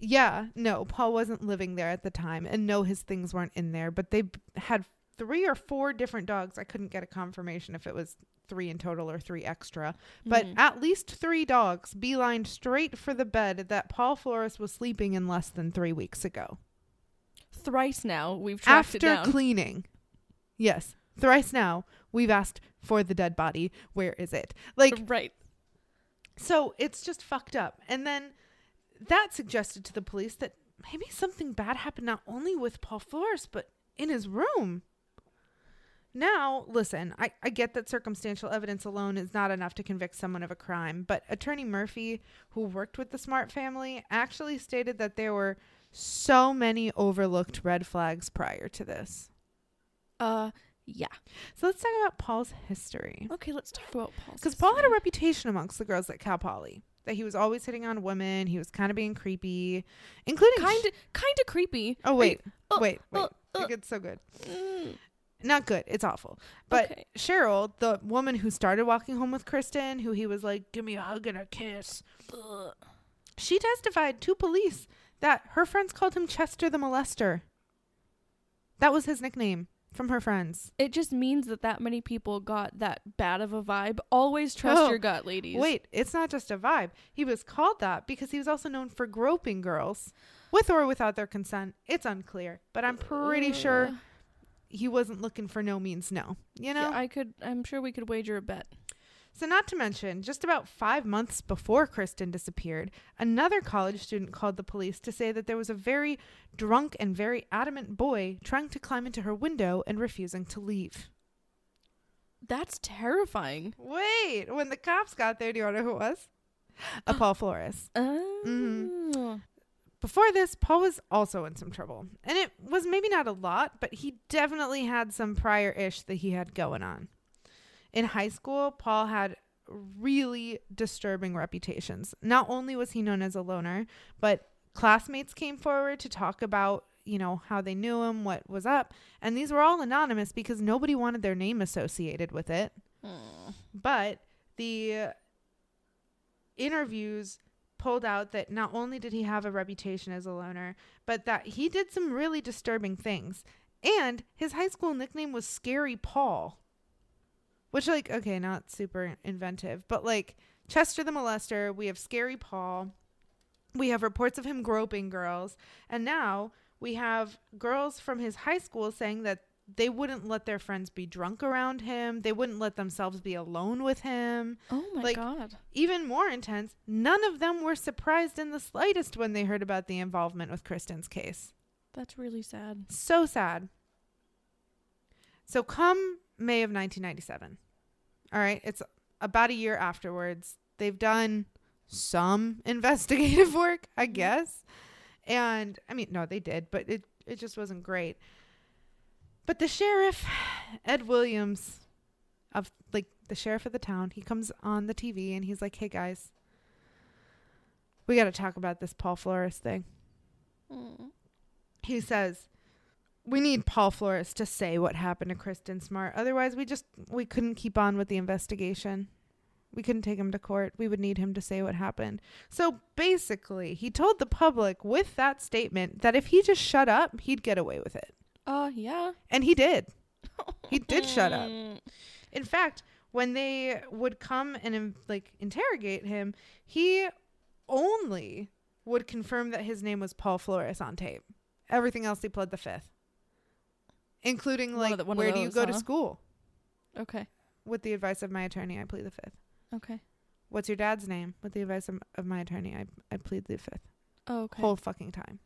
yeah, no, Paul wasn't living there at the time. And no, his things weren't in there. But they had 3 or 4 different dogs. I couldn't get a confirmation if it was 3 in total or 3 extra, but at least 3 dogs beelined straight for the bed that Paul Flores was sleeping in less than 3 weeks ago. Thrice now we've tracked it down. After cleaning. Yes. Thrice now we've asked for the dead body. Where is it? Like, right. So it's just fucked up. And then that suggested to the police that maybe something bad happened not only with Paul Flores, but in his room. Now, listen, I get that circumstantial evidence alone is not enough to convict someone of a crime, but Attorney Murphy, who worked with the Smart family, actually stated that there were so many overlooked red flags prior to this. Yeah. So let's talk about Paul's history. Okay, let's talk about Paul's history. Because Paul had a reputation amongst the girls at Cal Poly. That he was always hitting on women. He was kind of being creepy, including... Kind of creepy. Oh, wait. It's so good. Not good. It's awful. But okay. Cheryl, the woman who started walking home with Kristin, who he was like, give me a hug and a kiss. Ugh. She testified to police that her friends called him Chester the Molester. That was his nickname from her friends. It just means that many people got that bad of a vibe. Always trust your gut, ladies. Wait, it's not just a vibe. He was called that because he was also known for groping girls with or without their consent. It's unclear, but I'm pretty sure... he wasn't looking for no means no, you know? Yeah, I'm sure we could wager a bet. So not to mention, just about 5 months before Kristin disappeared, another college student called the police to say that there was a very drunk and very adamant boy trying to climb into her window and refusing to leave. That's terrifying. Wait, when the cops got there, do you want to know who it was? Paul Flores. Oh. Mm-hmm. Before this, Paul was also in some trouble. And it was maybe not a lot, but he definitely had some prior ish that he had going on. In high school, Paul had really disturbing reputations. Not only was he known as a loner, but classmates came forward to talk about, you know, how they knew him, what was up. And these were all anonymous because nobody wanted their name associated with it. Aww. But the interviews pulled out that not only did he have a reputation as a loner, but that he did some really disturbing things. And his high school nickname was Scary Paul, which, like, okay, not super inventive, but like Chester the Molester, we have Scary Paul, we have reports of him groping girls, and now we have girls from his high school saying that they wouldn't let their friends be drunk around him. They wouldn't let themselves be alone with him. Oh, my God. Even more intense, none of them were surprised in the slightest when they heard about the involvement with Kristin's case. That's really sad. So sad. So come May of 1997. All right. It's about a year afterwards. They've done some investigative work, I guess. And I mean, no, they did, but it just wasn't great. But the sheriff, Ed Williams, the sheriff of the town, he comes on the TV and he's like, hey, guys, we got to talk about this Paul Flores thing. Mm. He says, we need Paul Flores to say what happened to Kristin Smart. Otherwise, we couldn't keep on with the investigation. We couldn't take him to court. We would need him to say what happened. So basically, he told the public with that statement that if he just shut up, he'd get away with it. Yeah. And he did. He did shut up. In fact, when they would come and interrogate him, he only would confirm that his name was Paul Flores on tape. Everything else, he pled the fifth, including where do you go to school? Okay. With the advice of my attorney, I plead the fifth. Okay. What's your dad's name? With the advice of my attorney, I plead the fifth. Oh, okay. Whole fucking time.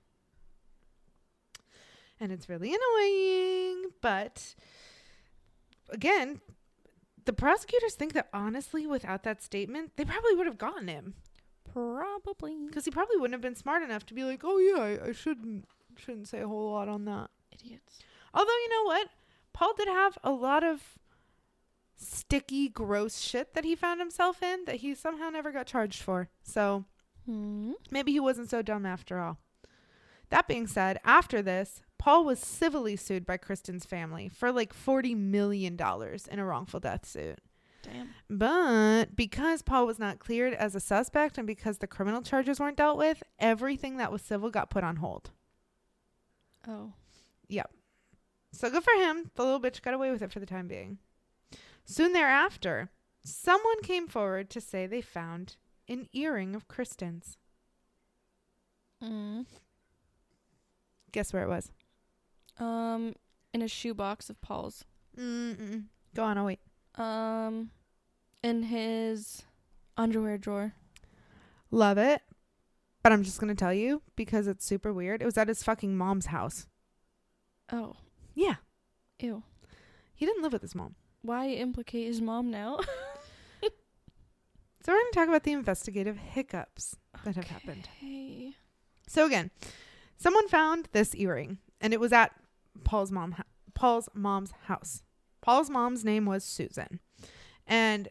And it's really annoying, but again, the prosecutors think that honestly, without that statement, they probably would have gotten him. Probably. Because he probably wouldn't have been smart enough to be like, oh yeah, I shouldn't say a whole lot on that. Idiots. Although, you know what? Paul did have a lot of sticky, gross shit that he found himself in that he somehow never got charged for. So maybe he wasn't so dumb after all. That being said, after this, Paul was civilly sued by Kristin's family for $40 million in a wrongful death suit. Damn. But because Paul was not cleared as a suspect and because the criminal charges weren't dealt with, everything that was civil got put on hold. Oh. Yep. So good for him. The little bitch got away with it for the time being. Soon thereafter, someone came forward to say they found an earring of Kristin's. Guess where it was. In a shoebox of Paul's. Go on, I'll wait. In his underwear drawer. Love it. But I'm just going to tell you because it's super weird. It was at his fucking mom's house. Oh. Yeah. Ew. He didn't live with his mom. Why implicate his mom now? So we're going to talk about the investigative hiccups that have happened. So again, someone found this earring, and it was at Paul's mom's house. Paul's mom's name was Susan. And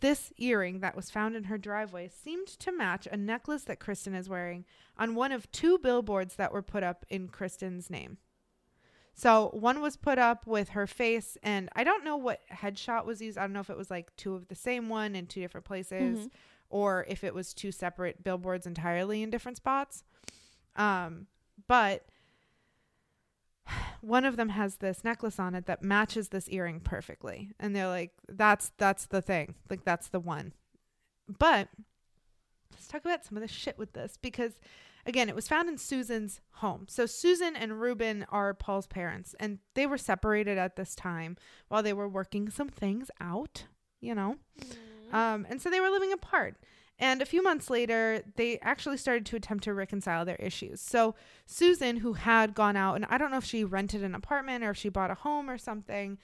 this earring that was found in her driveway seemed to match a necklace that Kristin is wearing on one of two billboards that were put up in Kristin's name. So one was put up with her face, and I don't know what headshot was used. I don't know if it was like two of the same one in two different places, mm-hmm. or if it was two separate billboards entirely in different spots. But one of them has this necklace on it that matches this earring perfectly. And they're like, that's the thing. Like, that's the one. But let's talk about some of the shit with this, because again, it was found in Susan's home. So Susan and Ruben are Paul's parents, and they were separated at this time while they were working some things out, you know? Mm. And so they were living apart. And a few months later, they actually started to attempt to reconcile their issues. So Susan, who had gone out, and I don't know if she rented an apartment or if she bought a home or something,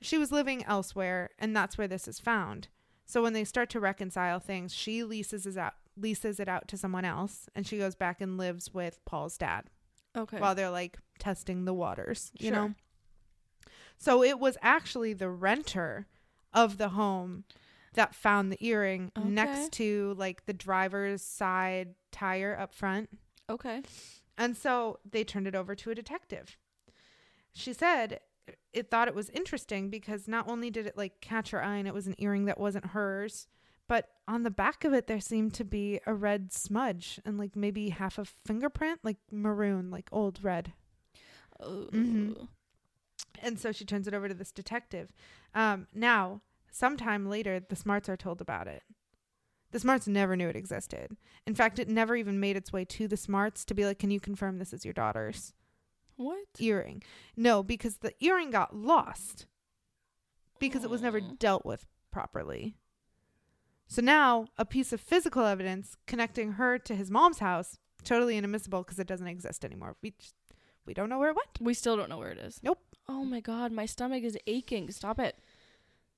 she was living elsewhere, and that's where this is found. So when they start to reconcile things, she leases it out to someone else, and she goes back and lives with Paul's dad. Okay. While they're like testing the waters, you know? So it was actually the renter of the home that found the earring next to like the driver's side tire up front. Okay. And so they turned it over to a detective. She said it thought it was interesting because not only did it like catch her eye and it was an earring that wasn't hers, but on the back of it, there seemed to be a red smudge and like maybe half a fingerprint, like maroon, like old red. Oh. Mm-hmm. And so she turns it over to this detective. Now, sometime later, the Smarts are told about it. The Smarts never knew it existed. In fact, it never even made its way to the Smarts to be like, can you confirm this is your daughter's earring? No, because the earring got lost because it was never dealt with properly. So now a piece of physical evidence connecting her to his mom's house, totally inadmissible because it doesn't exist anymore. We don't know where it went. We still don't know where it is. Nope. Oh my God, my stomach is aching. Stop it.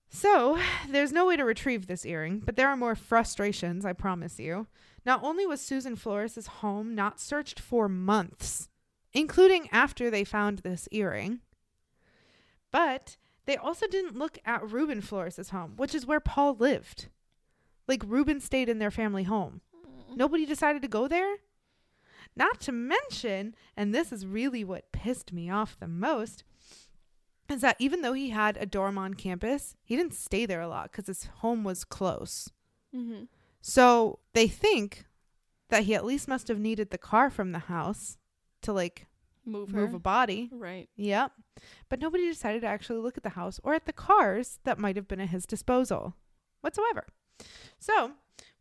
So there's no way to retrieve this earring, but there are more frustrations, I promise you. Not only was Susan Flores' home not searched for months, including after they found this earring, but they also didn't look at Ruben Flores' home, which is where Paul lived. Like, Ruben stayed in their family home. Nobody decided to go there. Not to mention, and this is really what pissed me off the most, is that even though he had a dorm on campus, he didn't stay there a lot because his home was close. Mm-hmm. So they think that he at least must have needed the car from the house to like move a body. Right. Yep. But nobody decided to actually look at the house or at the cars that might have been at his disposal whatsoever. So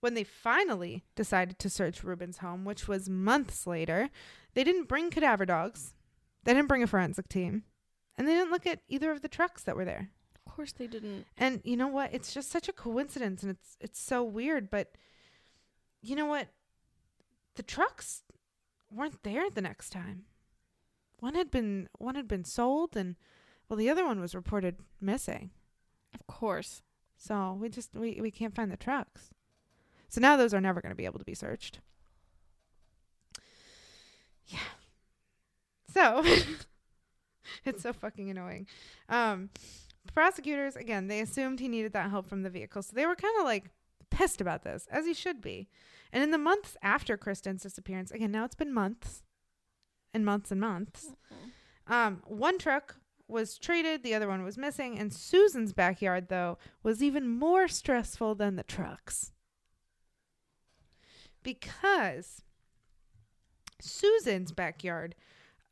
when they finally decided to search Ruben's home, which was months later, they didn't bring cadaver dogs. They didn't bring a forensic team. And they didn't look at either of the trucks that were there. Of course they didn't. And you know what? It's just such a coincidence, and it's so weird. But you know what? The trucks weren't there the next time. One had been sold, and well, the other one was reported missing. Of course. So we can't find the trucks. So now those are never going to be able to be searched. Yeah. So. It's so fucking annoying. Prosecutors, again, they assumed he needed that help from the vehicle. So they were kind of like pissed about this, as he should be. And in the months after Kristin's disappearance, again, now it's been months and months and months. One truck was traded. The other one was missing. And Susan's backyard, though, was even more stressful than the trucks. Because Susan's backyard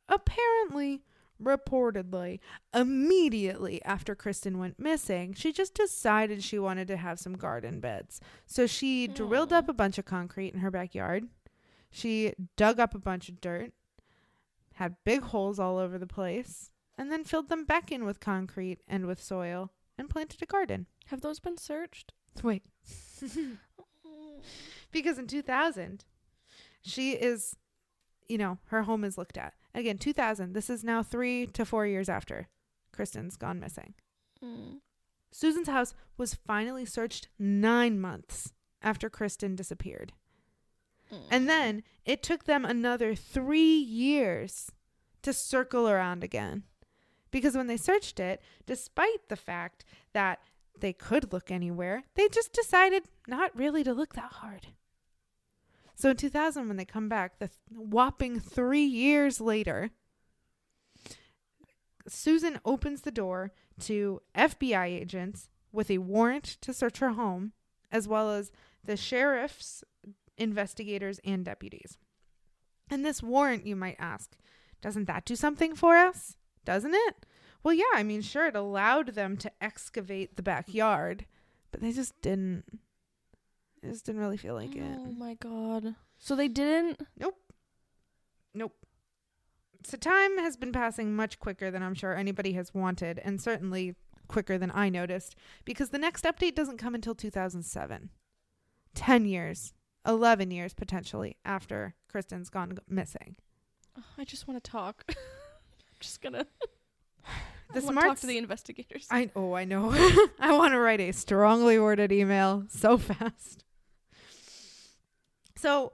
apparently... Reportedly, immediately after Kristin went missing, she just decided she wanted to have some garden beds. So she drilled up a bunch of concrete in her backyard. She dug up a bunch of dirt, had big holes all over the place, and then filled them back in with concrete and with soil and planted a garden. Have those been searched? Wait. Because in 2000, she is, her home is looked at. Again, 2000. This is now 3 to 4 years after Kristin's gone missing. Susan's house was finally searched 9 months after Kristin disappeared. And then it took them another 3 years to circle around again. Because when they searched it, despite the fact that they could look anywhere, they just decided not really to look that hard. So in 2000, when they come back, the whopping 3 years later, Susan opens the door to FBI agents with a warrant to search her home, as well as the sheriff's investigators and deputies. And this warrant, you might ask, doesn't that do something for us? Doesn't it? Well, yeah, I mean, sure, it allowed them to excavate the backyard, but they just didn't. It just didn't really feel like it. Oh, my God. So they didn't? Nope. So time has been passing much quicker than I'm sure anybody has wanted, and certainly quicker than I noticed, because the next update doesn't come until 2007. 10 years, 11 years, potentially, after Kristin's gone missing. Oh, I just want to talk. I'm just going to... The Smarts, talk to the investigators. I know. I want to write a strongly worded email so fast. So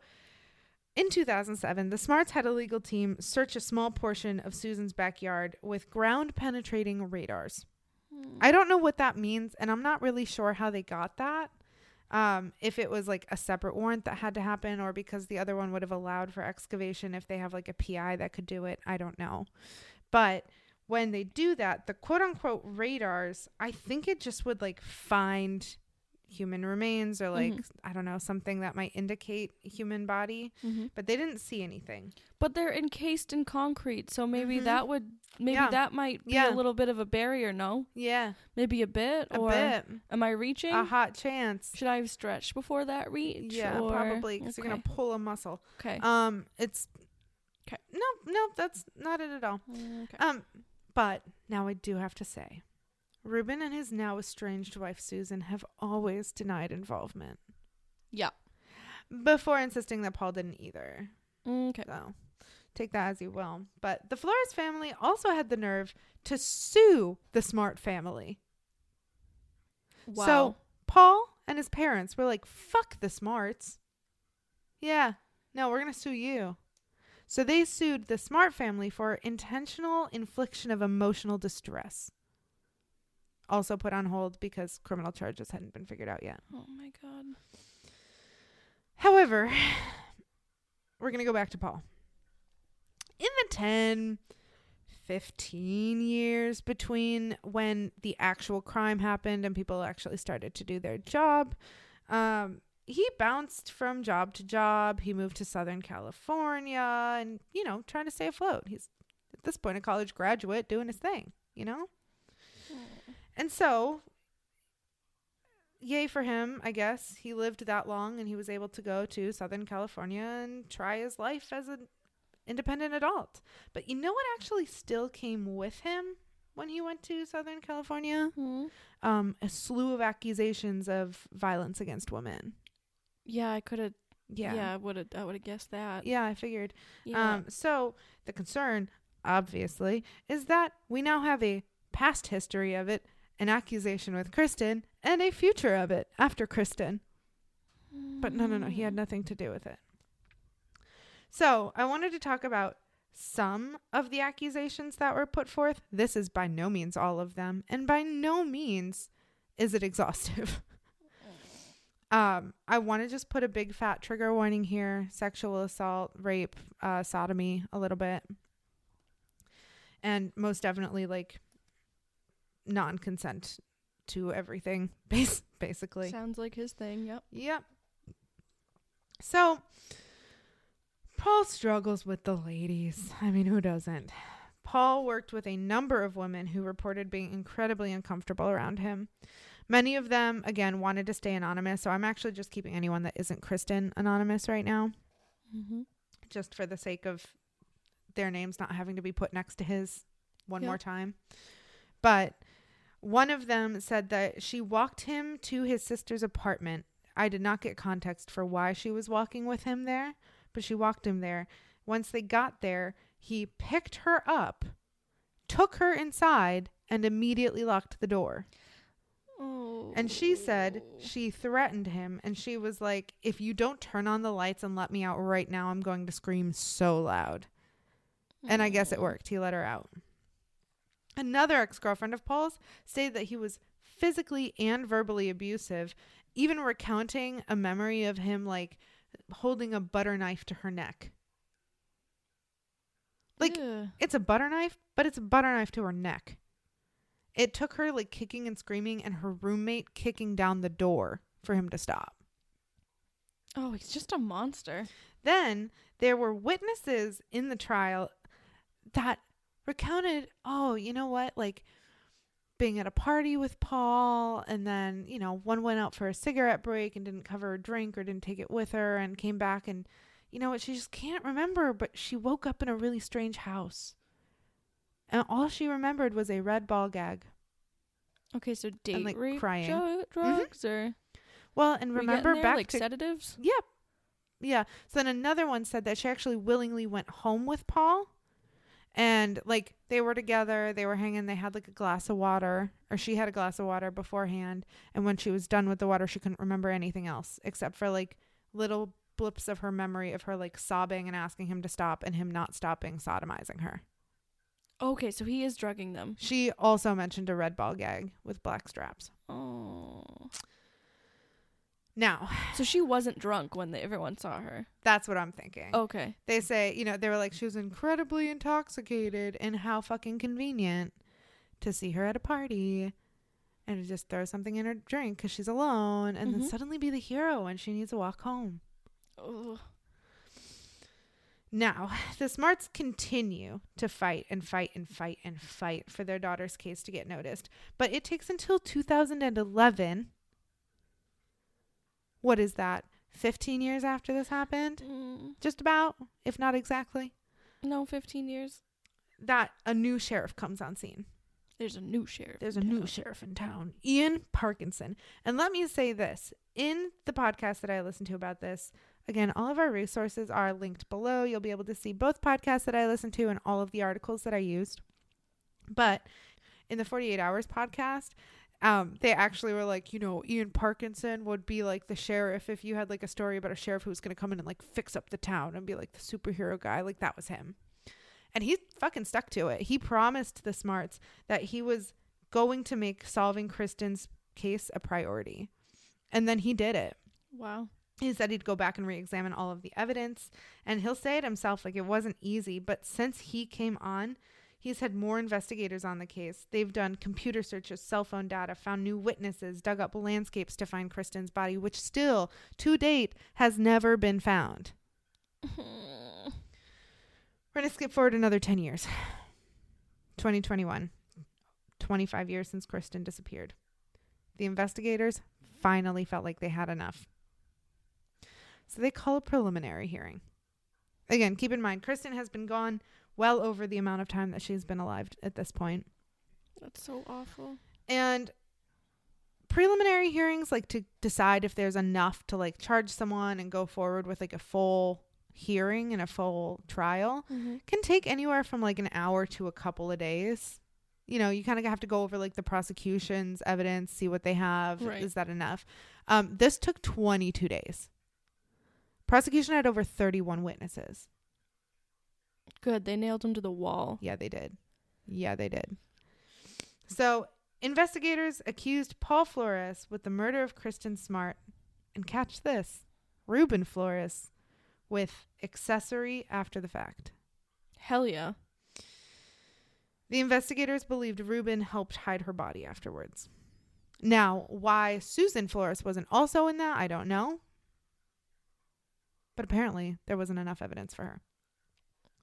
in 2007, the Smarts had a legal team search a small portion of Susan's backyard with ground penetrating radars. I don't know what that means, and I'm not really sure how they got that. If it was like a separate warrant that had to happen, or because the other one would have allowed for excavation if they have like a PI that could do it. I don't know. But when they do that, the quote-unquote radars, I think it just would, like, find human remains or, like, I don't know, something that might indicate a human body. But they didn't see anything. But they're encased in concrete, so maybe that would... Maybe that might be a little bit of a barrier, no? Yeah. Maybe a bit? A bit. Am I reaching? A hot chance. Should I have stretched before that reach? Yeah, or? Probably, because you're going to pull a muscle. Okay. It's... Okay. No, that's not it at all. Okay. But now I do have to say, Ruben and his now estranged wife, Susan, have always denied involvement. Yeah. Before insisting that Paul didn't either. Okay. So take that as you will. But the Flores family also had the nerve to sue the Smart family. Wow. So Paul and his parents were like, fuck the Smarts. Yeah. No, we're going to sue you. So they sued the Smart family for intentional infliction of emotional distress. Also put on hold because criminal charges hadn't been figured out yet. Oh, my God. However, we're going to go back to Paul. In the 10, 15 years between when the actual crime happened and people actually started to do their job, he bounced from job to job. He moved to Southern California and, you know, trying to stay afloat. He's, at this point, a college graduate doing his thing, you know? And so, yay for him, I guess. He lived that long and he was able to go to Southern California and try his life as an independent adult. But you know what actually still came with him when he went to Southern California? A slew of accusations of violence against women. Yeah, I could have. Yeah, I would have guessed that. Yeah, I figured. Yeah. So the concern, obviously, is that we now have a past history of it, an accusation with Kristin, and a future of it after Kristin. But no, he had nothing to do with it. So I wanted to talk about some of the accusations that were put forth. This is by no means all of them, and by no means is it exhaustive. I want to just put a big fat trigger warning here: sexual assault, rape, sodomy, a little bit, and most definitely like non-consent to everything. Basically, sounds like his thing. Yep. So Paul struggles with the ladies. I mean, who doesn't? Paul worked with a number of women who reported being incredibly uncomfortable around him. Many of them, again, wanted to stay anonymous, so I'm actually just keeping anyone that isn't Kristin anonymous right now, just for the sake of their names not having to be put next to his one more time. But one of them said that she walked him to his sister's apartment. I did not get context for why she was walking with him there, but she walked him there. Once they got there, he picked her up, took her inside, and immediately locked the door. Oh. And she said she threatened him, and she was like, if you don't turn on the lights and let me out right now, I'm going to scream so loud. Oh. And I guess it worked. He let her out. Another ex-girlfriend of Paul's stated that he was physically and verbally abusive, even recounting a memory of him like holding a butter knife to her neck. Like, ew. It's a butter knife, but it's a butter knife to her neck. It took her like kicking and screaming and her roommate kicking down the door for him to stop. Oh, he's just a monster. Then there were witnesses in the trial that recounted, oh, you know what? Like being at a party with Paul, and then, you know, one went out for a cigarette break and didn't cover her drink or didn't take it with her and came back and, you know what, she just can't remember, but she woke up in a really strange house. And all she remembered was a red ball gag. Okay, so date and, like, rape crying. Drugs mm-hmm. or... Well, and remember there, back like to... sedatives? Yep. Yeah. So then another one said that she actually willingly went home with Paul. And, like, they were together, they were hanging, they had, like, a glass of water, or she had a glass of water beforehand, and when she was done with the water, she couldn't remember anything else, except for, like, little blips of her memory of her, like, sobbing and asking him to stop, and him not stopping, sodomizing her. Okay, so he is drugging them. She also mentioned a red ball gag with black straps. Oh. Now. So she wasn't drunk when everyone saw her. That's what I'm thinking. Okay. They say, you know, they were like, she was incredibly intoxicated, and how fucking convenient to see her at a party and to just throw something in her drink because she's alone and mm-hmm. then suddenly be the hero when she needs a walk home. Ugh. Now, the Smarts continue to fight for their daughter's case to get noticed. But it takes until 2011... What is that? 15 years after this happened? Mm. Just about, if not exactly. No, 15 years. That a new sheriff comes on scene. There's a new sheriff in town. Ian Parkinson. And let me say this. In the podcast that I listened to about this, again, all of our resources are linked below. You'll be able to see both podcasts that I listened to and all of the articles that I used. But in the 48 Hours podcast... they actually were like, you know, Ian Parkinson would be like the sheriff if you had like a story about a sheriff who was going to come in and like fix up the town and be like the superhero guy. Like that was him. And he fucking stuck to it. He promised the Smarts that he was going to make solving Kristin's case a priority. And then he did it. Wow. He said he'd go back and re-examine all of the evidence. And he'll say it himself, like it wasn't easy. But since he came on, he's had more investigators on the case. They've done computer searches, cell phone data, found new witnesses, dug up landscapes to find Kristin's body, which still, to date, has never been found. We're going to skip forward another 10 years. 2021. 25 years since Kristin disappeared. The investigators finally felt like they had enough. So they call a preliminary hearing. Again, keep in mind, Kristin has been gone well over the amount of time that she's been alive at this point. That's so awful. And preliminary hearings, like to decide if there's enough to like charge someone and go forward with like a full hearing and a full trial, mm-hmm. can take anywhere from like an hour to a couple of days. You know, you kind of have to go over like the prosecution's evidence, see what they have. Right. Is that enough? This took 22 days. Prosecution had over 31 witnesses. Good. They nailed him to the wall. Yeah, they did. So investigators accused Paul Flores with the murder of Kristin Smart, and catch this, Ruben Flores with accessory after the fact. Hell yeah. The investigators believed Ruben helped hide her body afterwards. Now, why Susan Flores wasn't also in that, I don't know. But apparently there wasn't enough evidence for her.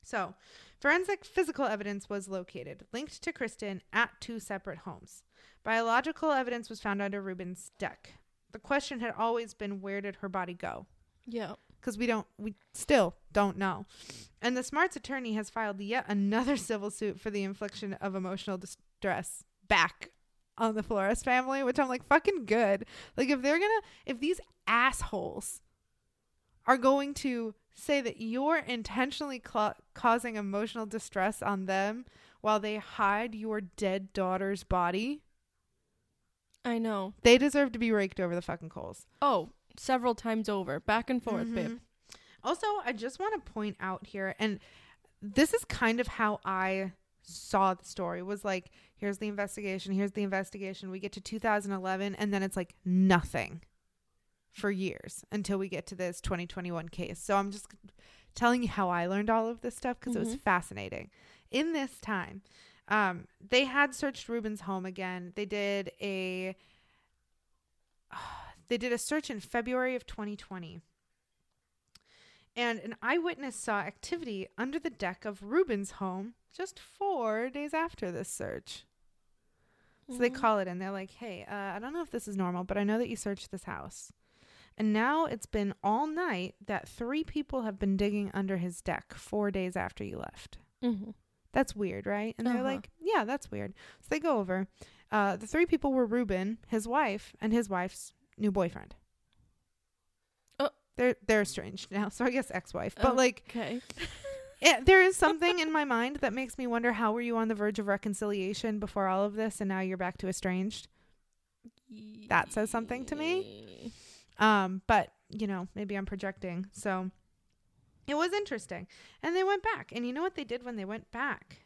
So, forensic physical evidence was located, linked to Kristin at two separate homes. Biological evidence was found under Ruben's deck. The question had always been, where did her body go? Yeah. Because we still don't know. And the Smarts attorney has filed yet another civil suit for the infliction of emotional distress back on the Flores family, which I'm like, fucking good. Like, if these assholes are going to say that you're intentionally causing emotional distress on them while they hide your dead daughter's body. I know. They deserve to be raked over the fucking coals. Oh, several times over. Back and forth, babe. Also, I just want to point out here, and this is kind of how I saw the story, was like, here's the investigation. Here's the investigation. We get to 2011 and then it's like nothing for years until we get to this 2021 case. So I'm just telling you how I learned all of this stuff because it was fascinating. In this time, they had searched Ruben's home again. They did a search in February of 2020. And an eyewitness saw activity under the deck of Ruben's home just 4 days after this search. So they call it and they're like, hey, I don't know if this is normal, but I know that you searched this house. And now it's been all night that three people have been digging under his deck 4 days after you left. That's weird, right? And they're like, yeah, that's weird. So they go over. The three people were Ruben, his wife, and his wife's new boyfriend. They're estranged now, so I guess ex-wife. But like, okay. There is something in my mind that makes me wonder, how were you on the verge of reconciliation before all of this, and now you're back to estranged? That says something to me. But you know, maybe I'm projecting. So it was interesting, and they went back, and you know what they did when they went back?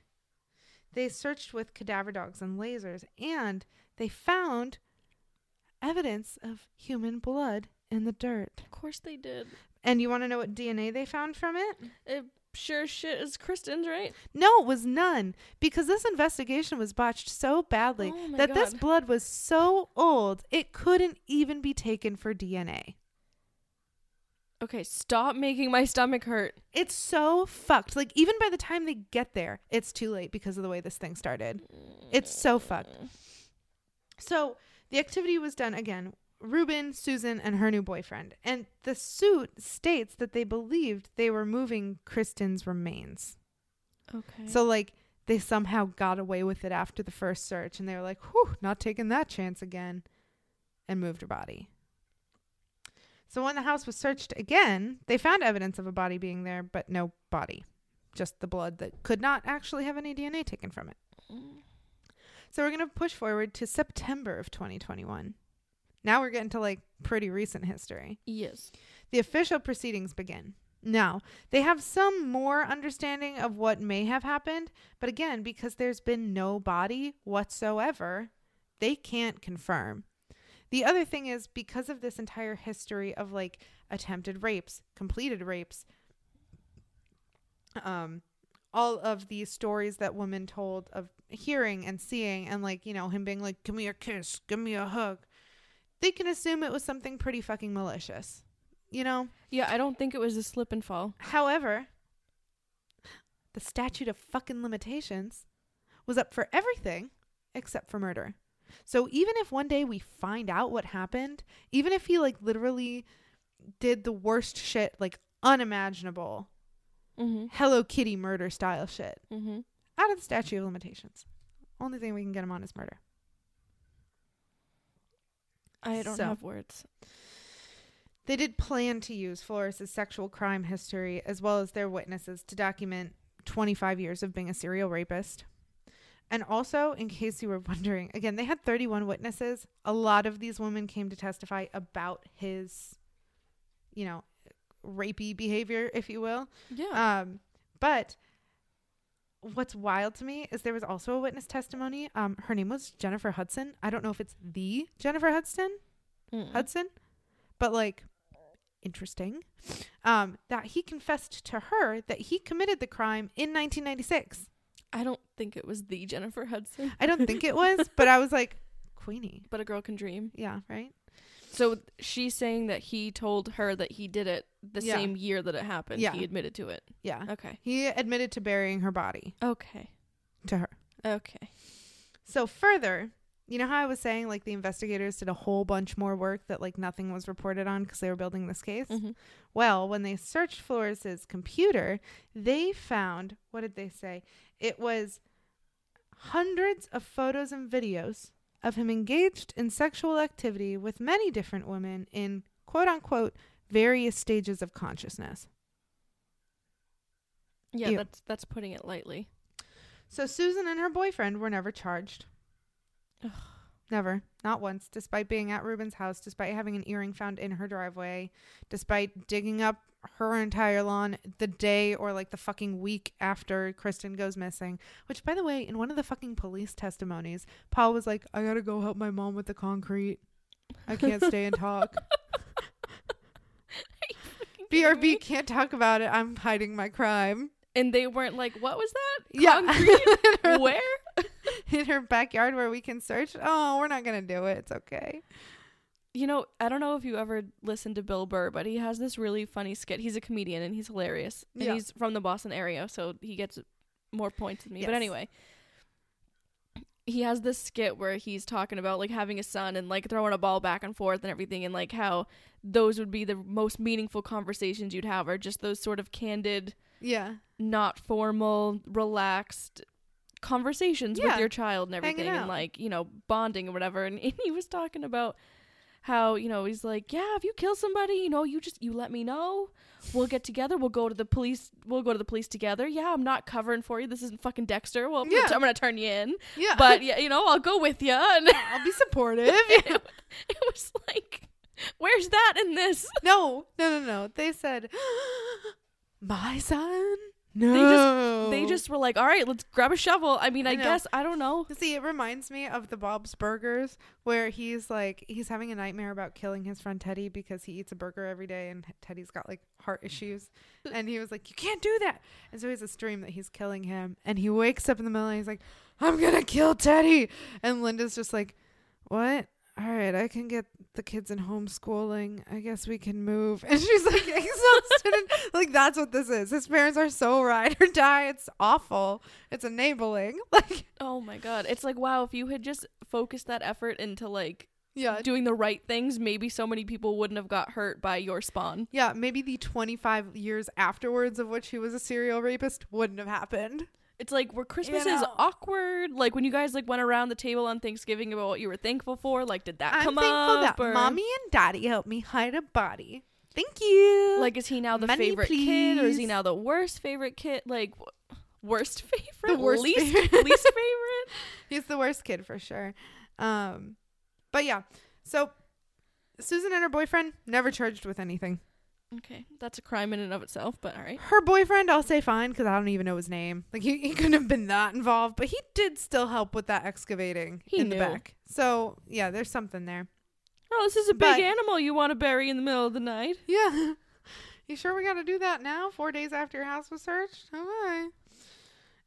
They searched with cadaver dogs and lasers, and they found evidence of human blood in the dirt. Of course they did. And you want to know what DNA they found from it? It sure shit is Kristin's, right? No, it was none. Because this investigation was botched so badly that this blood was so old, it couldn't even be taken for DNA. Okay, stop making my stomach hurt. It's so fucked. Like, even by the time they get there, it's too late because of the way this thing started. It's so fucked. So, the activity was done again. Ruben, Susan, and her new boyfriend. And the suit states that they believed they were moving Kristin's remains. Okay. So, like, they somehow got away with it after the first search. And they were like, whew, not taking that chance again. And moved her body. So, when the house was searched again, they found evidence of a body being there, but no body. Just the blood that could not actually have any DNA taken from it. So, we're going to push forward to September of 2021. Now we're getting to like pretty recent history. Yes. The official proceedings begin. Now, they have some more understanding of what may have happened, but again, because there's been no body whatsoever, they can't confirm. The other thing is, because of this entire history of like attempted rapes, completed rapes, all of these stories that women told of hearing and seeing, and like, you know, him being like, give me a kiss, give me a hug. They can assume it was something pretty fucking malicious, you know? Yeah, I don't think it was a slip and fall. However, the statute of fucking limitations was up for everything except for murder. So even if one day we find out what happened, even if he like literally did the worst shit, like unimaginable Hello Kitty murder style shit, out of the statute of limitations, only thing we can get him on is murder. I don't have words. They did plan to use Flores' sexual crime history as well as their witnesses to document 25 years of being a serial rapist. And also, in case you were wondering, again, they had 31 witnesses. A lot of these women came to testify about his, you know, rapey behavior, if you will. Yeah. But what's wild to me is there was also a witness testimony. Her name was Jennifer Hudson. I don't know if it's the Jennifer Hudson, but like interesting, that he confessed to her that he committed the crime in 1996. I don't think it was the Jennifer Hudson. I don't think it was, but I was like, Queenie. But a girl can dream. Yeah, right? So she's saying that he told her that he did it the same year that it happened. Yeah. He admitted to it. Yeah. Okay. He admitted to burying her body. Okay. To her. Okay. So further, you know how I was saying like the investigators did a whole bunch more work that like nothing was reported on because they were building this case? Well, when they searched Flores' computer, they found, what did they say? It was hundreds of photos and videos of him engaged in sexual activity with many different women in, quote unquote, various stages of consciousness. Yeah, that's putting it lightly. So Susan and her boyfriend were never charged. Ugh. Never. Not once. Despite being at Ruben's house, despite having an earring found in her driveway, despite digging up her entire lawn the day or like the fucking week after Kristin goes missing. Which, by the way, in one of the fucking police testimonies, Paul was like, I gotta go help my mom with the concrete. I can't stay and talk. BRB, can't talk about it. I'm hiding my crime. And they weren't like, what was that? Concrete? Yeah. Where? In her backyard where we can search? Oh, we're not going to do it. It's okay. You know, I don't know if you ever listened to Bill Burr, but he has this really funny skit. He's a comedian and he's hilarious. And yeah. He's from the Boston area, so he gets more points than me. Yes. But anyway, he has this skit where he's talking about like having a son and like throwing a ball back and forth and everything, and like how those would be the most meaningful conversations you'd have, or just those sort of candid, not formal, relaxed conversations with your child and everything, and like, you know, bonding or whatever. And he was talking about how, you know, he's like, yeah, if you kill somebody, you know, you let me know, we'll get together, we'll go to the police together. Yeah, I'm not covering for you, this isn't fucking Dexter. Well, I'm gonna turn you in, but yeah, you know, I'll go with you and I'll be supportive. It was like, where's that in this? No, they said my son. No. They just were like, all right, let's grab a shovel. I mean, I guess, I don't know. See, it reminds me of the Bob's Burgers, where he's like, he's having a nightmare about killing his friend Teddy because he eats a burger every day and Teddy's got like heart issues. And he was like, you can't do that. And so he has a dream that he's killing him. And he wakes up in the middle and he's like, I'm going to kill Teddy. And Linda's just like, what? All right, I can get the kids in homeschooling. I guess we can move. And she's like exhausted. And, like, that's what this is. His parents are so ride or die. It's awful. It's enabling. Like, oh my God. It's like, wow, if you had just focused that effort into like doing the right things, maybe so many people wouldn't have got hurt by your spawn. Yeah, maybe the 25 years afterwards of which he was a serial rapist wouldn't have happened. It's like, were Christmases awkward? Like, when you guys like went around the table on Thanksgiving about what you were thankful for, like, did that come up? I'm thankful that Mommy and Daddy helped me hide a body. Thank you. Like, is he now the favorite kid, or is he now the worst favorite kid? Like, worst favorite? The worst least favorite? Least favorite? He's the worst kid for sure. But yeah, so Susan and her boyfriend never charged with anything. Okay, that's a crime in and of itself, but all right. Her boyfriend, I'll say fine, because I don't even know his name. Like, he couldn't have been that involved, but he did still help with that excavating in the back. So, yeah, there's something there. Oh, this is a big animal you want to bury in the middle of the night. Yeah. You sure we got to do that now, 4 days after your house was searched? Okay.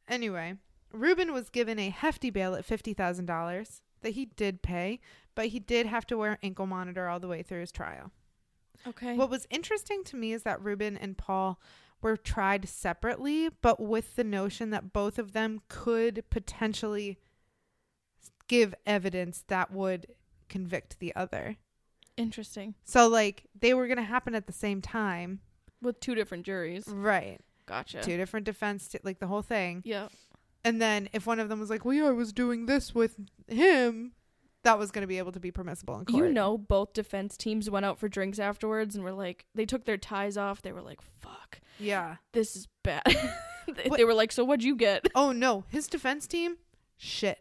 Anyway, Ruben was given a hefty bail at $50,000 that he did pay, but he did have to wear an ankle monitor all the way through his trial. Okay. What was interesting to me is that Ruben and Paul were tried separately, but with the notion that both of them could potentially give evidence that would convict the other. Interesting. So, like, they were going to happen at the same time. With two different juries. Right. Gotcha. Two different defense, like, the whole thing. Yeah. And then if one of them was like, well, yeah, I was doing this with him, that was going to be able to be permissible in court. You know, both defense teams went out for drinks afterwards and were like, they took their ties off. They were like, fuck. Yeah. This is bad. They were like, so what'd you get? Oh, no. His defense team? Shit.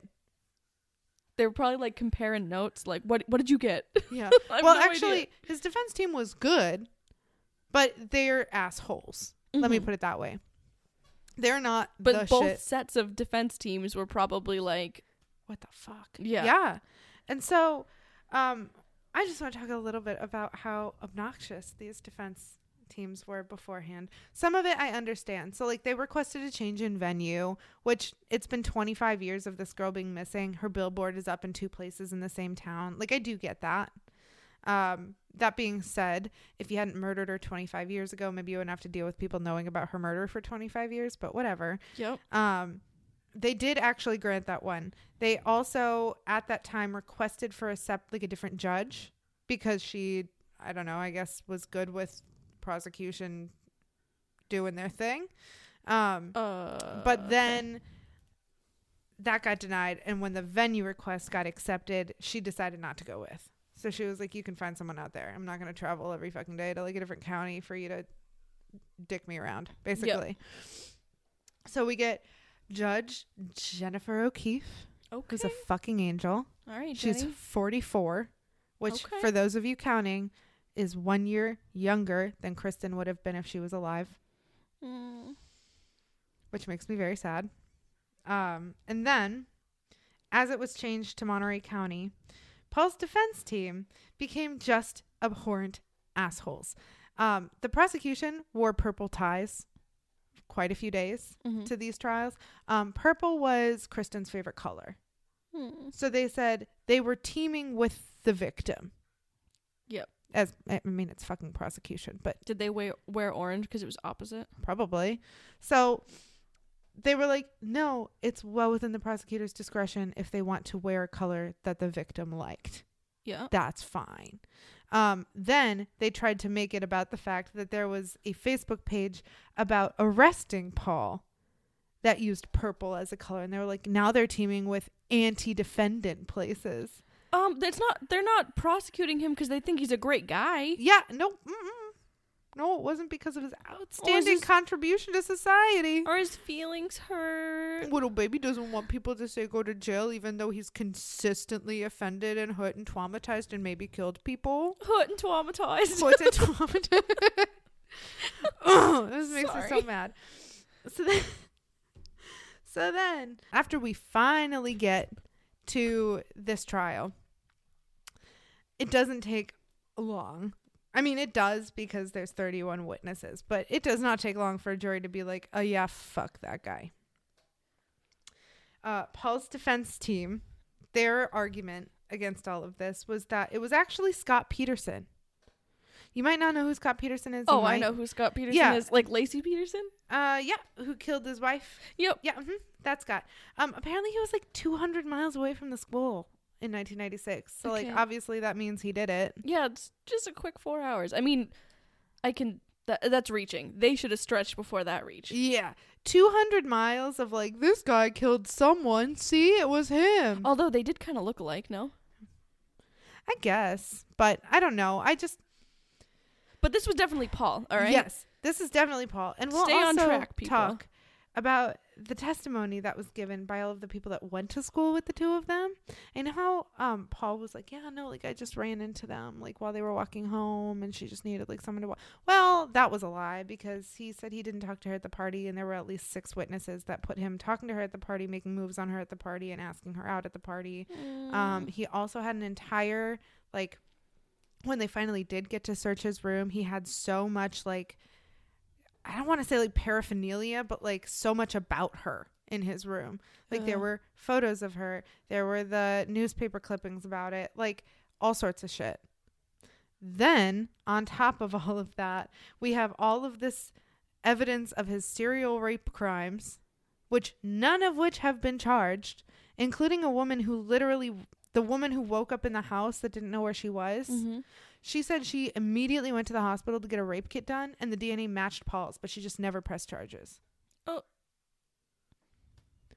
They were probably like comparing notes. Like, what did you get? Yeah. Well, no, actually, his defense team was good, but they're assholes. Mm-hmm. Let me put it that way. They're not but both shit. Sets of defense teams were probably like, what the fuck? Yeah. Yeah. And so I just want to talk a little bit about how obnoxious these defense teams were beforehand. Some of it I understand. So, like, they requested a change in venue, which it's been 25 years of this girl being missing. Her billboard is up in two places in the same town. Like, I do get that. That being said, if you hadn't murdered her 25 years ago, maybe you wouldn't have to deal with people knowing about her murder for 25 years, but whatever. Yep. They did actually grant that one. They also, at that time, requested for a different judge because she, I don't know, I guess was good with prosecution doing their thing. But then that got denied. And when the venue request got accepted, she decided not to go with. So she was like, you can find someone out there. I'm not going to travel every fucking day to like a different county for you to dick me around, basically. Yep. So we get Judge Jennifer O'Keefe, who's a fucking angel. All right, Jenny. She's 44, which for those of you counting is 1 year younger than Kristen would have been if she was alive, which makes me very sad. And then, as it was changed to Monterey County, Paul's defense team became just abhorrent assholes. The prosecution wore purple ties quite a few days to these trials. Purple was Kristen's favorite color. So they said they were teaming with the victim. Yep. As I mean, it's fucking prosecution, but... Did they wear orange because it was opposite? Probably. So... They were like, no, it's well within the prosecutor's discretion if they want to wear a color that the victim liked. Yeah. That's fine. Then they tried to make it about the fact that there was a Facebook page about arresting Paul that used purple as a color. And they were like, now they're teaming with anti-defendant places. That's not, they're not prosecuting him because they think he's a great guy. Yeah. No. No, it wasn't because of his outstanding contribution to society. Or his feelings hurt. Little baby doesn't want people to say go to jail even though he's consistently offended and hurt and traumatized and maybe killed people. Hurt and traumatized. Hurt and traumatized. Oh, this makes me so mad. So then, after we finally get to this trial, it doesn't take long. I mean, it does because there's 31 witnesses, but it does not take long for a jury to be like, oh, yeah, fuck that guy. Paul's defense team, their argument against all of this was that it was actually Scott Peterson. You might not know who Scott Peterson is. Oh, I know who Scott Peterson is. Like Lacey Peterson? Yeah, who killed his wife. Yep. Yeah, that's Scott. Apparently, he was like 200 miles away from the school. In 1996. So, like, obviously that means he did it. Yeah, it's just a quick 4 hours. I mean, that's reaching. They should have stretched before that reach. Yeah. 200 miles of, like, this guy killed someone. See, it was him. Although they did kind of look alike, no? I guess. But I don't know. But this was definitely Paul, all right? Yes. This is definitely Paul. And we'll stay on track, people. Talk about the testimony that was given by all of the people that went to school with the two of them, and how Paul was like, yeah, no, like I just ran into them like while they were walking home and she just needed like someone to walk. Well, that was a lie because he said he didn't talk to her at the party, and there were at least 6 witnesses that put him talking to her at the party, making moves on her at the party, and asking her out at the party. He also had an entire, like, when they finally did get to search his room, he had so much, like, I don't want to say like paraphernalia, but like so much about her in his room. Like there were photos of her. There were the newspaper clippings about it, like all sorts of shit. Then on top of all of that, we have all of this evidence of his serial rape crimes, which none of which have been charged, including a woman who literally, the woman who woke up in the house that didn't know where she was. Mm-hmm. She said she immediately went to the hospital to get a rape kit done, and the DNA matched Paul's, but she just never pressed charges. Oh.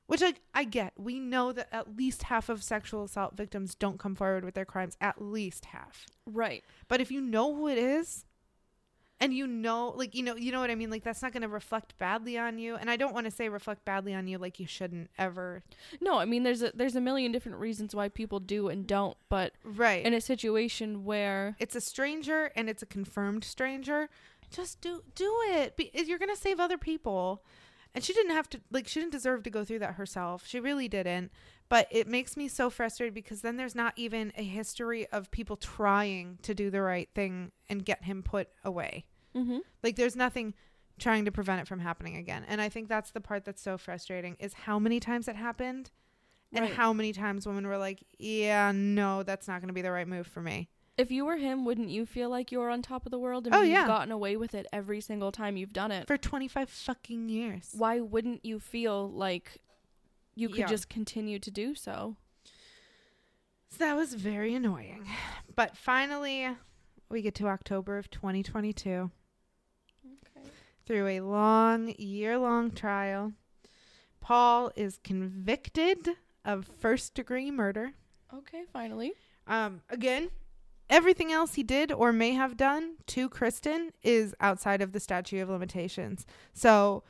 Which, like, I get. We know that at least half of sexual assault victims don't come forward with their crimes. At least half. Right. But if you know who it is, and you know, like, you know what I mean? Like, that's not going to reflect badly on you. And I don't want to say reflect badly on you like you shouldn't ever. No, I mean, there's a million different reasons why people do and don't. But right. In a situation where it's a stranger and it's a confirmed stranger, just do it. You're going to save other people. And she didn't have to, like, she didn't deserve to go through that herself. She really didn't. But it makes me so frustrated because then there's not even a history of people trying to do the right thing and get him put away. Mm-hmm. Like there's nothing trying to prevent it from happening again. And I think that's the part that's so frustrating is how many times it happened and how many times women were like, yeah, no, that's not going to be the right move for me. If you were him, wouldn't you feel like you were on top of the world and you've gotten away with it every single time you've done it? For 25 fucking years. Why wouldn't you feel like you could just continue to do so? So that was very annoying. But finally, we get to October of 2022. Okay. Through a long, year-long trial, Paul is convicted of first-degree murder. Okay, finally. Again, everything else he did or may have done to Kristen is outside of the statute of limitations. So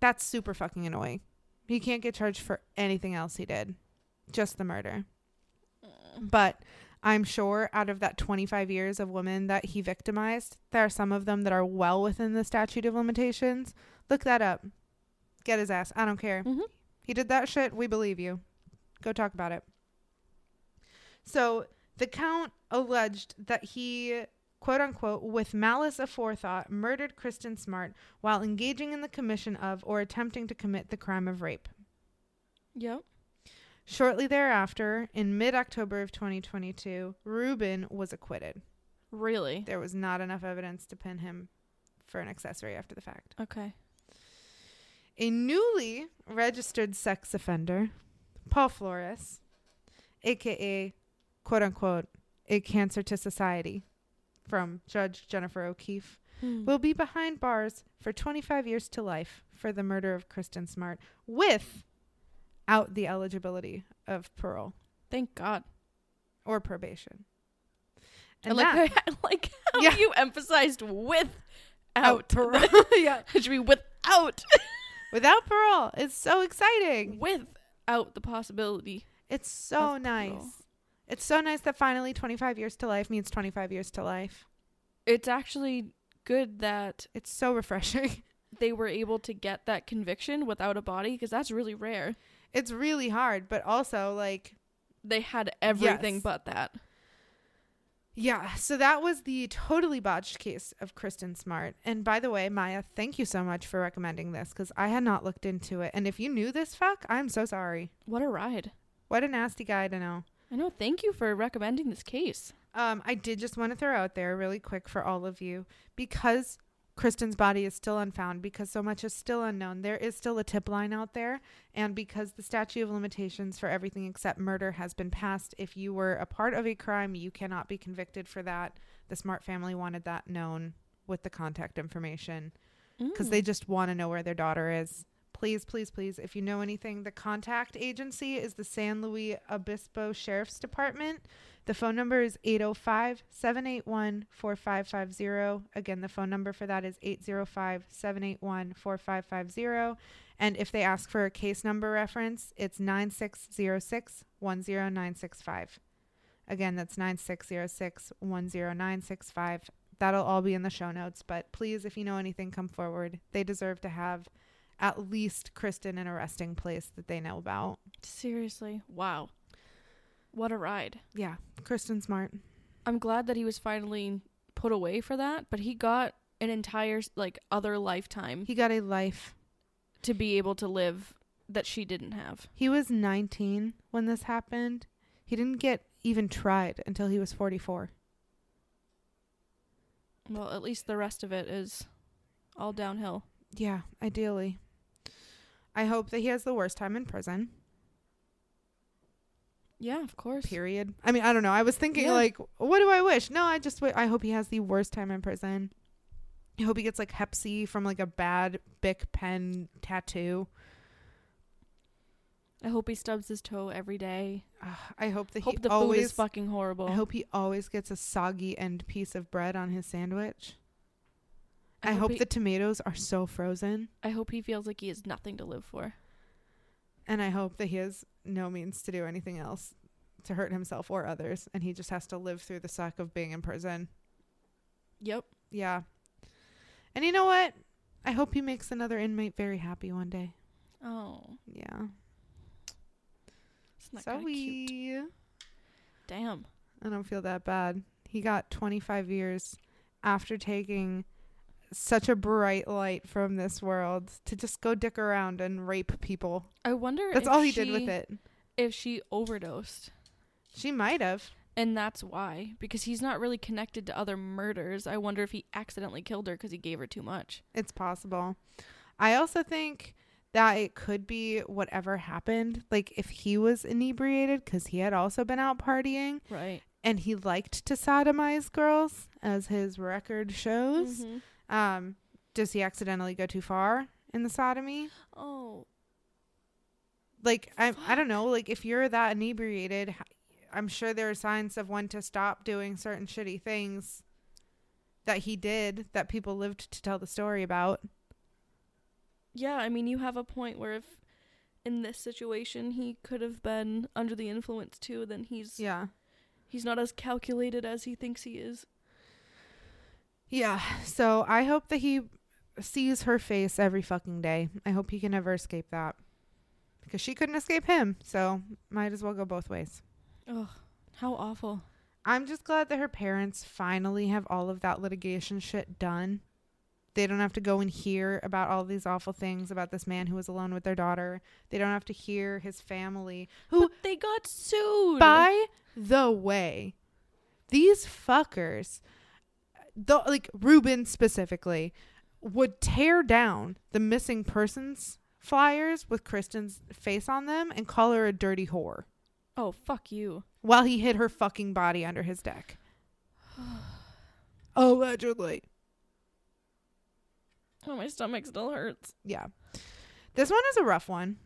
that's super fucking annoying. He can't get charged for anything else he did. Just the murder. But I'm sure out of that 25 years of women that he victimized, there are some of them that are well within the statute of limitations. Look that up. Get his ass. I don't care. Mm-hmm. He did that shit. We believe you. Go talk about it. So the count alleged that he, quote unquote, with malice aforethought, murdered Kristin Smart while engaging in the commission of or attempting to commit the crime of rape. Yep. Shortly thereafter, in mid-October of 2022, Ruben was acquitted. Really? There was not enough evidence to pin him for an accessory after the fact. Okay. A newly registered sex offender, Paul Flores, a.k.a., quote-unquote, a cancer to society, from Judge Jennifer O'Keefe, will be behind bars for 25 years to life for the murder of Kristin Smart without the eligibility of parole. Thank God. Or probation. And like how you emphasized without parole. Yeah. It should be without. Without parole. It's so exciting. Without the possibility. It's so nice. Parole. It's so nice that finally 25 years to life means 25 years to life. It's actually good that it's so refreshing. They were able to get that conviction without a body, because that's really rare. It's really hard, but also like they had everything but that. Yeah, so that was the totally botched case of Kristin Smart. And by the way, Maya, thank you so much for recommending this, because I had not looked into it. And if you knew this, fuck, I'm so sorry. What a ride. What a nasty guy to know. I know. Thank you for recommending this case. I did just want to throw out there really quick for all of you, because Kristin's body is still unfound, because so much is still unknown. There is still a tip line out there. And because the statute of limitations for everything except murder has been passed, if you were a part of a crime, you cannot be convicted for that. The Smart family wanted that known with the contact information, because they just want to know where their daughter is. Please, please, please, if you know anything, the contact agency is the San Luis Obispo Sheriff's Department. The phone number is 805-781-4550. Again, the phone number for that is 805-781-4550. And if they ask for a case number reference, it's 9606-10965. Again, that's 9606-10965. That'll all be in the show notes. But please, if you know anything, come forward. They deserve to have at least Kristin in a resting place that they know about. Seriously. Wow. What a ride. Yeah. Kristin Smart. I'm glad that he was finally put away for that, but he got an entire, like, other lifetime. He got a life. To be able to live that she didn't have. He was 19 when this happened. He didn't get even tried until he was 44. Well, at least the rest of it is all downhill. Yeah, ideally. I hope that he has the worst time in prison. Yeah, of course. Period. I mean, I don't know. I was thinking like, what do I wish? No, I just I hope he has the worst time in prison. I hope he gets like Hep C from like a bad Bic pen tattoo. I hope he stubs his toe every day. I hope that he always, food is fucking horrible. I hope he always gets a soggy end piece of bread on his sandwich. I hope the tomatoes are so frozen. I hope he feels like he has nothing to live for. And I hope that he has no means to do anything else to hurt himself or others. And he just has to live through the suck of being in prison. Yep. Yeah. And you know what? I hope he makes another inmate very happy one day. Oh. Yeah. It's not so cute. Damn. I don't feel that bad. He got 25 years after taking such a bright light from this world to just go dick around and rape people. I wonder that's if all he did with it. If she overdosed. She might have. And that's why. Because he's not really connected to other murders. I wonder if he accidentally killed her because he gave her too much. It's possible. I also think that it could be whatever happened. Like if he was inebriated because he had also been out partying. Right. And he liked to sodomize girls, as his record shows. Mm-hmm. Does he accidentally go too far in the sodomy? Oh. Like, I don't know. Like, if you're that inebriated, I'm sure there are signs of when to stop doing certain shitty things that he did that people lived to tell the story about. Yeah, I mean, you have a point where if in this situation, he could have been under the influence too. Then he's not as calculated as he thinks he is. Yeah. So I hope that he sees her face every fucking day. I hope he can never escape that, because she couldn't escape him. So might as well go both ways. Oh, how awful. I'm just glad that her parents finally have all of that litigation shit done. They don't have to go and hear about all these awful things about this man who was alone with their daughter. They don't have to hear his family. But they got sued. By the way, these fuckers, like Ruben specifically, would tear down the missing persons flyers with Kristin's face on them and call her a dirty whore. Oh, fuck you. While he hid her fucking body under his deck. Allegedly. Oh, my stomach still hurts. Yeah. This one is a rough one.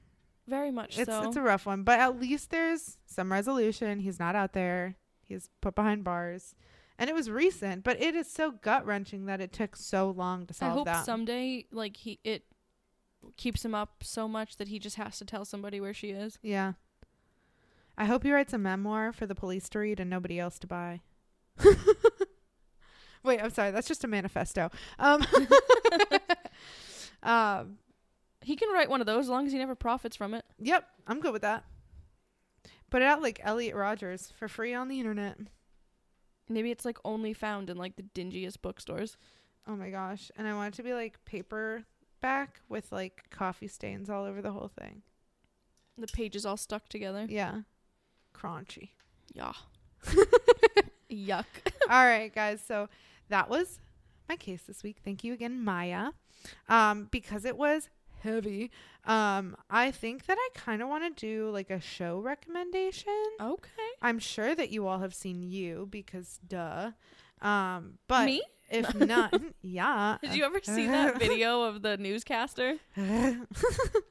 Very much so. It's a rough one. But at least there's some resolution. He's not out there. He's put behind bars. And it was recent. But it is so gut-wrenching that it took so long to solve that. I hope someday, like, it keeps him up so much that he just has to tell somebody where she is. Yeah. I hope he writes a memoir for the police to read and nobody else to buy. Wait, I'm sorry. That's just a manifesto. He can write one of those as long as he never profits from it. Yep. I'm good with that. Put it out like Elliot Rodgers for free on the internet. Maybe it's like only found in like the dingiest bookstores. Oh my gosh. And I want it to be like paperback with like coffee stains all over the whole thing. The pages all stuck together. Yeah. Crunchy. Yeah. Yuck. All right, guys. So that was my case this week. Thank you again, Maya. Because it was heavy, I think that I kind of want to do like a show recommendation. Okay. I'm sure that you all have seen You, because duh. But me? If not, yeah. Did you ever see that video of the newscaster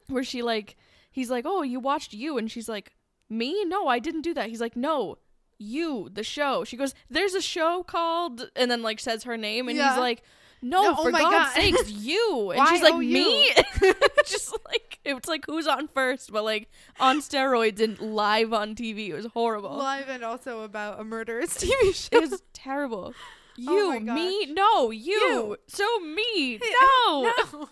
where she like, he's like, oh, you watched You, and she's like, me? No, I didn't do that. He's like, no. You, the show. She goes, there's a show called, and then like says her name, and yeah. He's like, no, for God's sakes, you. And she's like, me? Just like, it's like, who's on first, but like on steroids and live on TV. It was horrible. Live and also about a murderous TV show. It was terrible. You, me? No, you. So me? No.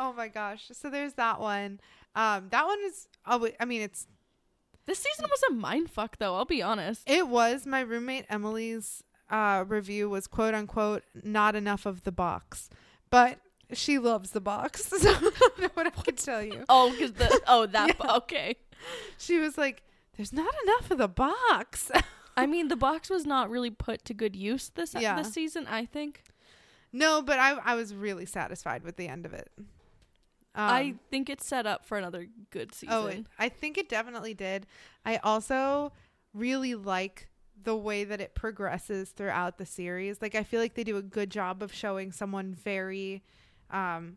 Oh my gosh. So there's that one. That one is, I mean, it's, this season was a mindfuck, though. I'll be honest. It was. My roommate Emily's review was, quote unquote, not enough of the box. But she loves the box. So I don't know what I could tell you. Oh, because that. Yeah. Okay. She was like, there's not enough of the box. I mean, the box was not really put to good use this season, I think. No, but I was really satisfied with the end of it. I think it's set up for another good season. I think it definitely did. I also really like the way that it progresses throughout the series. Like, I feel like they do a good job of showing someone very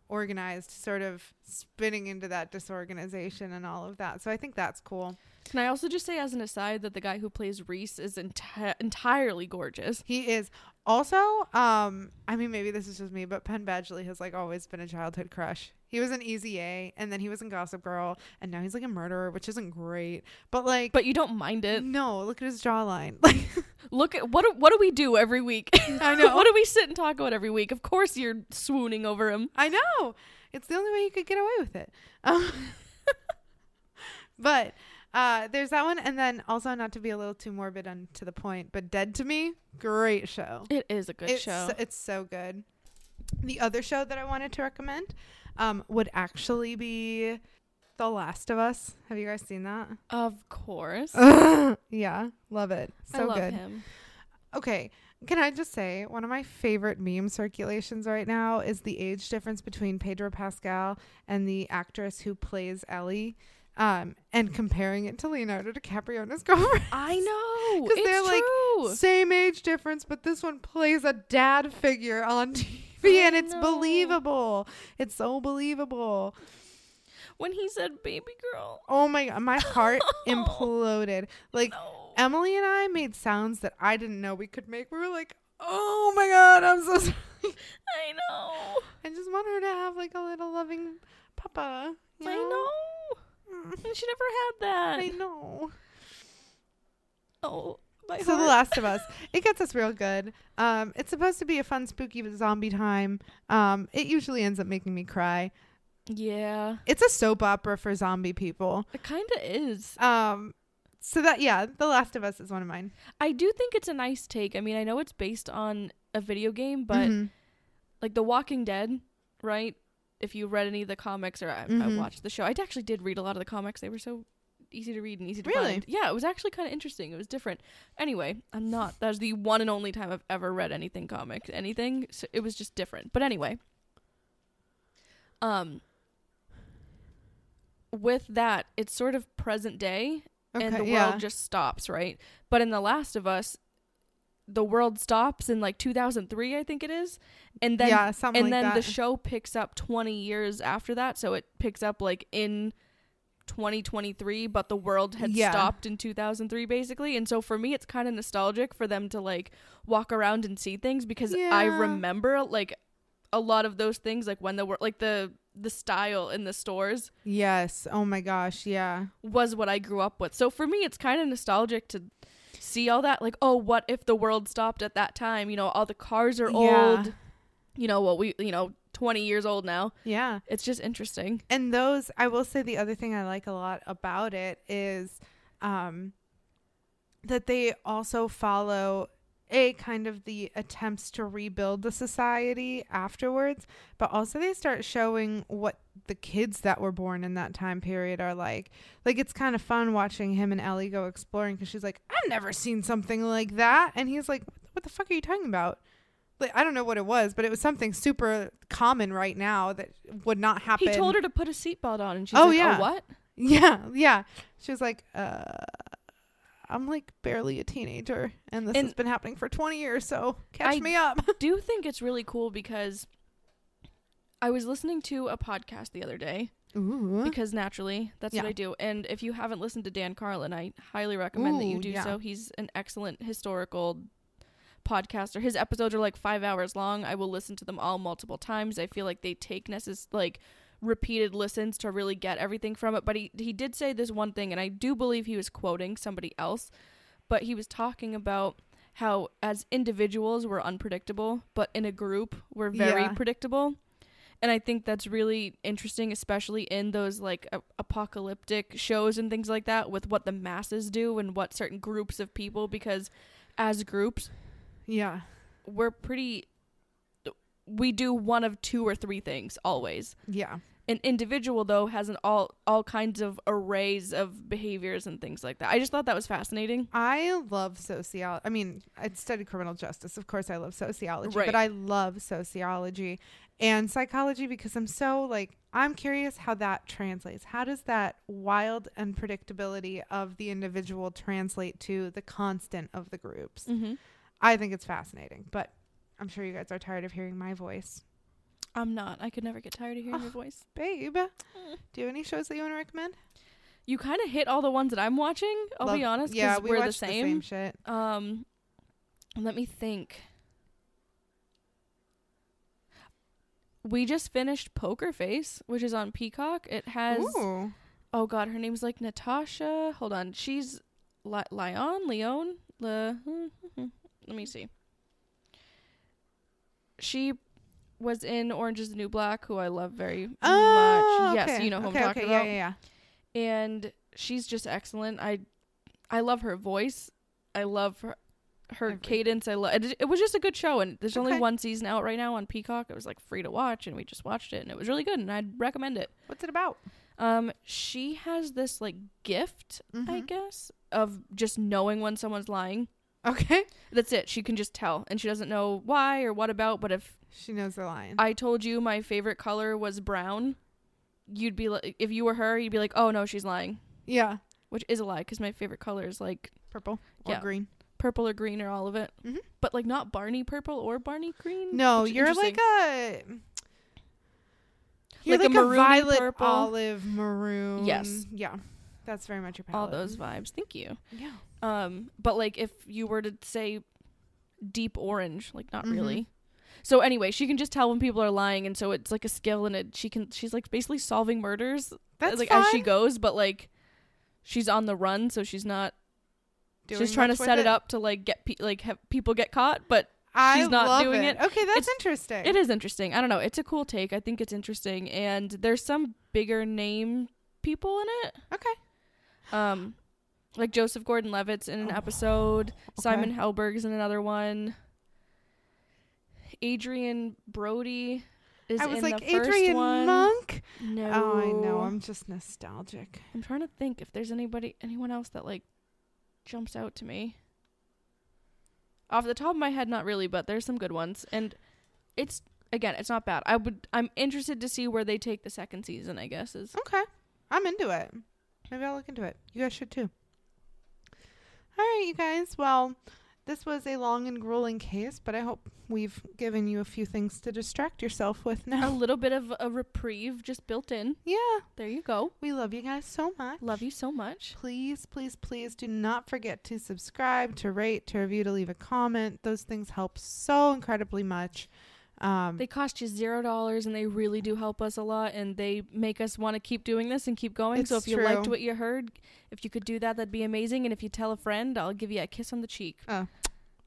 organized, sort of spinning into that disorganization and all of that. So I think that's cool. Can I also just say as an aside that the guy who plays Reese is entirely gorgeous. He is. Also, I mean, maybe this is just me, but Penn Badgley has like always been a childhood crush. He was in Easy A, and then he was in Gossip Girl, and now he's like a murderer, which isn't great. But like, but you don't mind it. No, look at his jawline. Like, look at what do we do every week? I know. What do we sit and talk about every week? Of course, you're swooning over him. I know. It's the only way you could get away with it. But there's that one, and then also, not to be a little too morbid and to the point, but Dead to Me, great show. It is a good show. It's so good. The other show that I wanted to recommend would actually be The Last of Us. Have you guys seen that? Of course. Yeah, love it. So I love good. Him. Okay, can I just say one of my favorite meme circulations right now is the age difference between Pedro Pascal and the actress who plays Ellie, and comparing it to Leonardo DiCaprio and his girlfriend. I know, because they're true. Like same age difference, but this one plays a dad figure on TV. And it's believable. It's so believable. When he said baby girl. Oh my God. My heart imploded. Like, no. Emily and I made sounds that I didn't know we could make. We were like, oh my God, I'm so sorry. I know. I just want her to have like a little loving papa. I know. And she never had that. I know. Oh, my heart. So The Last of Us. It gets us real good. It's supposed to be a fun, spooky zombie time. It usually ends up making me cry. Yeah. It's a soap opera for zombie people. It kind of is. So that, yeah, The Last of Us is one of mine. I do think it's a nice take. I mean, I know it's based on a video game, but like The Walking Dead, right? If you read any of the comics or I watched the show, I actually did read a lot of the comics. They were so easy to read and easy to find. Yeah, it was actually kind of interesting. It was different. Anyway, that was the one and only time I've ever read anything comics, anything. So it was just different. But anyway, with that, it's sort of present day. Okay, and the world just stops, right? But in The Last of Us, the world stops in like 2003, I think it is. And then the show picks up 20 years after that. So it picks up like in 2023, but the world had stopped in 2003 basically. And so for me, it's kind of nostalgic for them to like walk around and see things, because I remember like a lot of those things, like when the style in the stores. Yes. Oh my gosh. Yeah. Was what I grew up with. So for me, it's kind of nostalgic to see all that. Like, oh, what if the world stopped at that time? You know, all the cars are old. You know, 20 years old now. Yeah. It's just interesting. And I will say the other thing I like a lot about it is that they also follow kind of the attempts to rebuild the society afterwards, but also they start showing what the kids that were born in that time period are like. Like, it's kind of fun watching him and Ellie go exploring, because she's like, I've never seen something like that. And he's like, what the fuck are you talking about? Like, I don't know what it was, but it was something super common right now that would not happen. He told her to put a seatbelt on, and she's oh, what? Yeah. She was like, I'm like barely a teenager and this has been happening for 20 years. So catch me up. I do think it's really cool, because I was listening to a podcast the other day. Ooh. Because naturally that's what I do. And if you haven't listened to Dan Carlin, I highly recommend that you do so. He's an excellent historical podcaster. His episodes are like 5 hours long. I will listen to them all multiple times. I feel like they take repeated listens to really get everything from it, but he did say this one thing, and I do believe he was quoting somebody else, but he was talking about how as individuals we're unpredictable, but in a group we're very predictable. And I think that's really interesting, especially in those like apocalyptic shows and things like that, with what the masses do and what certain groups of people, because as groups we're pretty, we do one of two or three things always. An individual, though, has an all kinds of arrays of behaviors and things like that. I just thought that was fascinating. I love sociology. I mean, I studied criminal justice. Of course, I love sociology. Right. But I love sociology and psychology, because I'm so, like, I'm curious how that translates. How does that wild unpredictability of the individual translate to the constant of the groups? Mm-hmm. I think it's fascinating, but I'm sure you guys are tired of hearing my voice. I'm not. I could never get tired of hearing your voice. Babe, do you have any shows that you want to recommend? You kind of hit all the ones that I'm watching. I'll be honest. Yeah, we watch the same shit. Let me think. We just finished Poker Face, which is on Peacock. It has... Ooh. Oh, God. Her name's like Natasha. Hold on. She's Leon. Let me see. She was in Orange is the New Black, who I love very much. Yes, okay. You know who I'm talking about. Yeah. And she's just excellent. I love her voice. I love her cadence. It was just a good show, and there's only one season out right now on Peacock. It was like free to watch, and we just watched it, and it was really good, and I'd recommend it. What's it about? She has this like gift, I guess, of just knowing when someone's lying. Okay. That's it. She can just tell. And she doesn't know why or what about, but if... She knows they're lying. I told you my favorite color was brown. You'd be like... If you were her, you'd be like, oh, no, she's lying. Yeah. Which is a lie, because my favorite color is like... Purple or green. Purple or green or all of it. Mm-hmm. But like not Barney purple or Barney green. No, you're like a... You're like a violet purple. Olive maroon. Yes. Yeah. That's very much your palette. All those vibes. Thank you. Yeah. But like if you were to say deep orange, like not really, So anyway, she can just tell when people are lying, and so it's like a skill, and she's like basically solving murders. That's like fun. As she goes, but like she's on the run, so she's not. She's trying to set it up to like get have people get caught, but she's not doing it. Okay, that's interesting. It is interesting. I don't know. It's a cool take. I think it's interesting, and there's some bigger name people in it. Okay. Like Joseph Gordon-Levitt's in an episode. Okay. Simon Helberg's in another one. Adrian Brody is in the first one. I was like, Adrian Monk? No. Oh, I know. I'm just nostalgic. I'm trying to think if there's anyone else that like jumps out to me. Off the top of my head, not really, but there's some good ones. And it's not bad. I'm interested to see where they take the second season, I guess. Okay. I'm into it. Maybe I'll look into it. You guys should too. All right, you guys. Well, this was a long and grueling case, but I hope we've given you a few things to distract yourself with now. A little bit of a reprieve just built in. Yeah. There you go. We love you guys so much. Love you so much. Please, please, please do not forget to subscribe, to rate, to review, to leave a comment. Those things help so incredibly much. They cost you $0, and they really do help us a lot, and they make us want to keep doing this and keep going. So if you liked what you heard, if you could do that, that'd be amazing. And if you tell a friend, I'll give you a kiss on the cheek. Oh,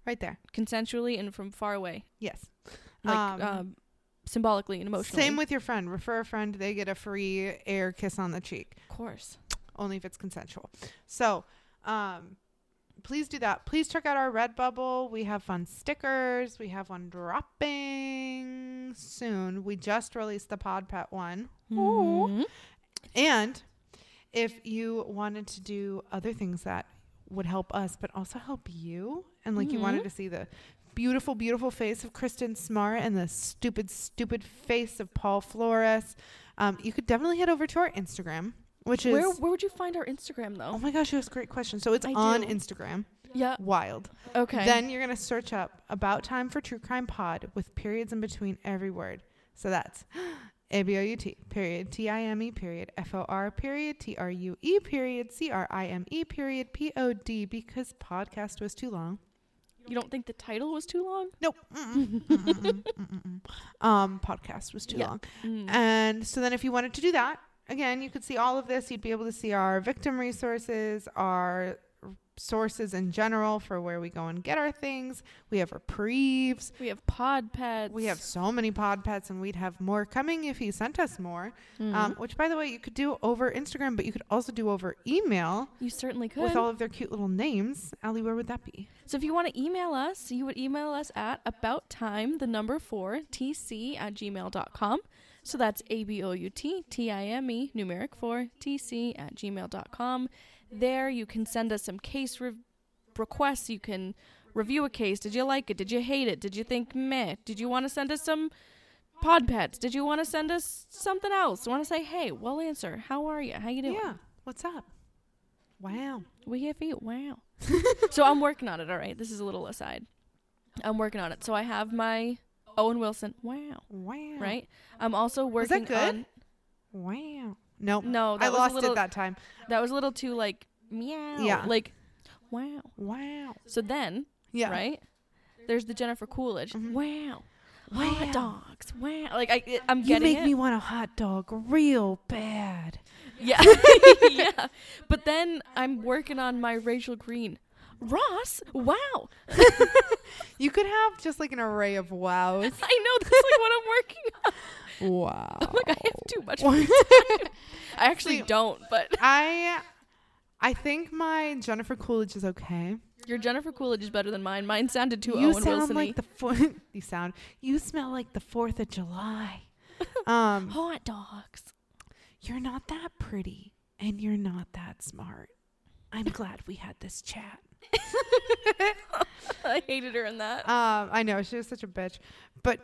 right there. Consensually and from far away. Yes. Like symbolically and emotionally. Same with your friend. Refer a friend. They get a free air kiss on the cheek. Of course. Only if it's consensual. So please do that. Please check out our Redbubble. We have fun stickers. We have one dropping soon. We just released the Pod Pet one. Mm-hmm. And if you wanted to do other things that would help us, but also help you, and like you wanted to see the beautiful, beautiful face of Kristin Smart and the stupid, stupid face of Paul Flores, you could definitely head over to our Instagram. Which is where would you find our Instagram though? Oh my gosh, that's a great question. So it's Instagram. Yeah. Wild. Okay. Then you're gonna search up About Time for True Crime Pod with periods in between every word. So that's ABOUT period TIME period FOR period TRUE period CRIME period POD because podcast was too long. You don't think the title was too long? Nope. Podcast was too long. Mm. And so then if you wanted to do that, again, you could see all of this. You'd be able to see our victim resources, our sources in general for where we go and get our things. We have reprieves. We have pod pets. We have so many pod pets, and we'd have more coming if you sent us more, which, by the way, you could do over Instagram, but you could also do over email. You certainly could. With all of their cute little names. Allie, where would that be? So if you want to email us, you would email us at abouttime4tc@gmail.com. So that's abouttime4tc@gmail.com. There you can send us some case requests. You can review a case. Did you like it? Did you hate it? Did you think meh? Did you want to send us some pod pets? Did you want to send us something else? Want to say, hey, well, answer. How are you? How you doing? Yeah. What's up? Wow. We here for you. Wow. So I'm working on it. All right. This is a little aside. I'm working on it. So I have my Owen Wilson. Wow. Wow. Right? I'm also working on... Is that good? Wow. Nope. No. I lost it that time. That was a little too, like, meow. Yeah. Like, wow. Wow. So then, right? There's the Jennifer Coolidge. Mm-hmm. Wow. Wow. Hot dogs. Wow. Like, I'm getting it. You make me want a hot dog real bad. Yeah. Yeah. But then I'm working on my Rachel Green. Ross? Wow. You could have just like an array of wows. I know. That's like what I'm working on. Wow. I'm like, I have too much free time. I actually don't, but I think my Jennifer Coolidge is okay. Your Jennifer Coolidge is better than mine. Mine sounded too Owen Wilson-y. You smell like the 4th of July. Hot dogs. You're not that pretty and you're not that smart. I'm glad we had this chat. I hated her in that. I know. She was such a bitch, but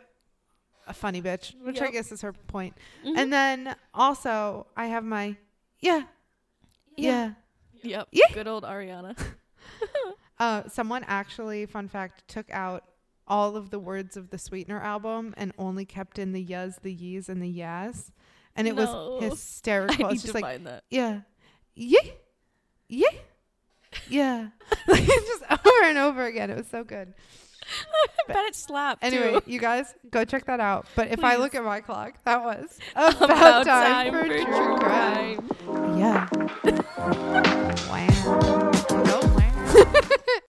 a funny bitch, which I guess is her point. Mm-hmm. And then also I have my, good old Ariana. Someone actually, fun fact, took out all of the words of the Sweetener album and only kept in the yes, the yees, and the yes. And it was hysterical. It's just like, that. Yeah. Like, just over and over again. It was so good. I bet it slapped. Anyway, you guys go check that out. But if I look at my clock, that was about time for true crime. Yeah. Wow.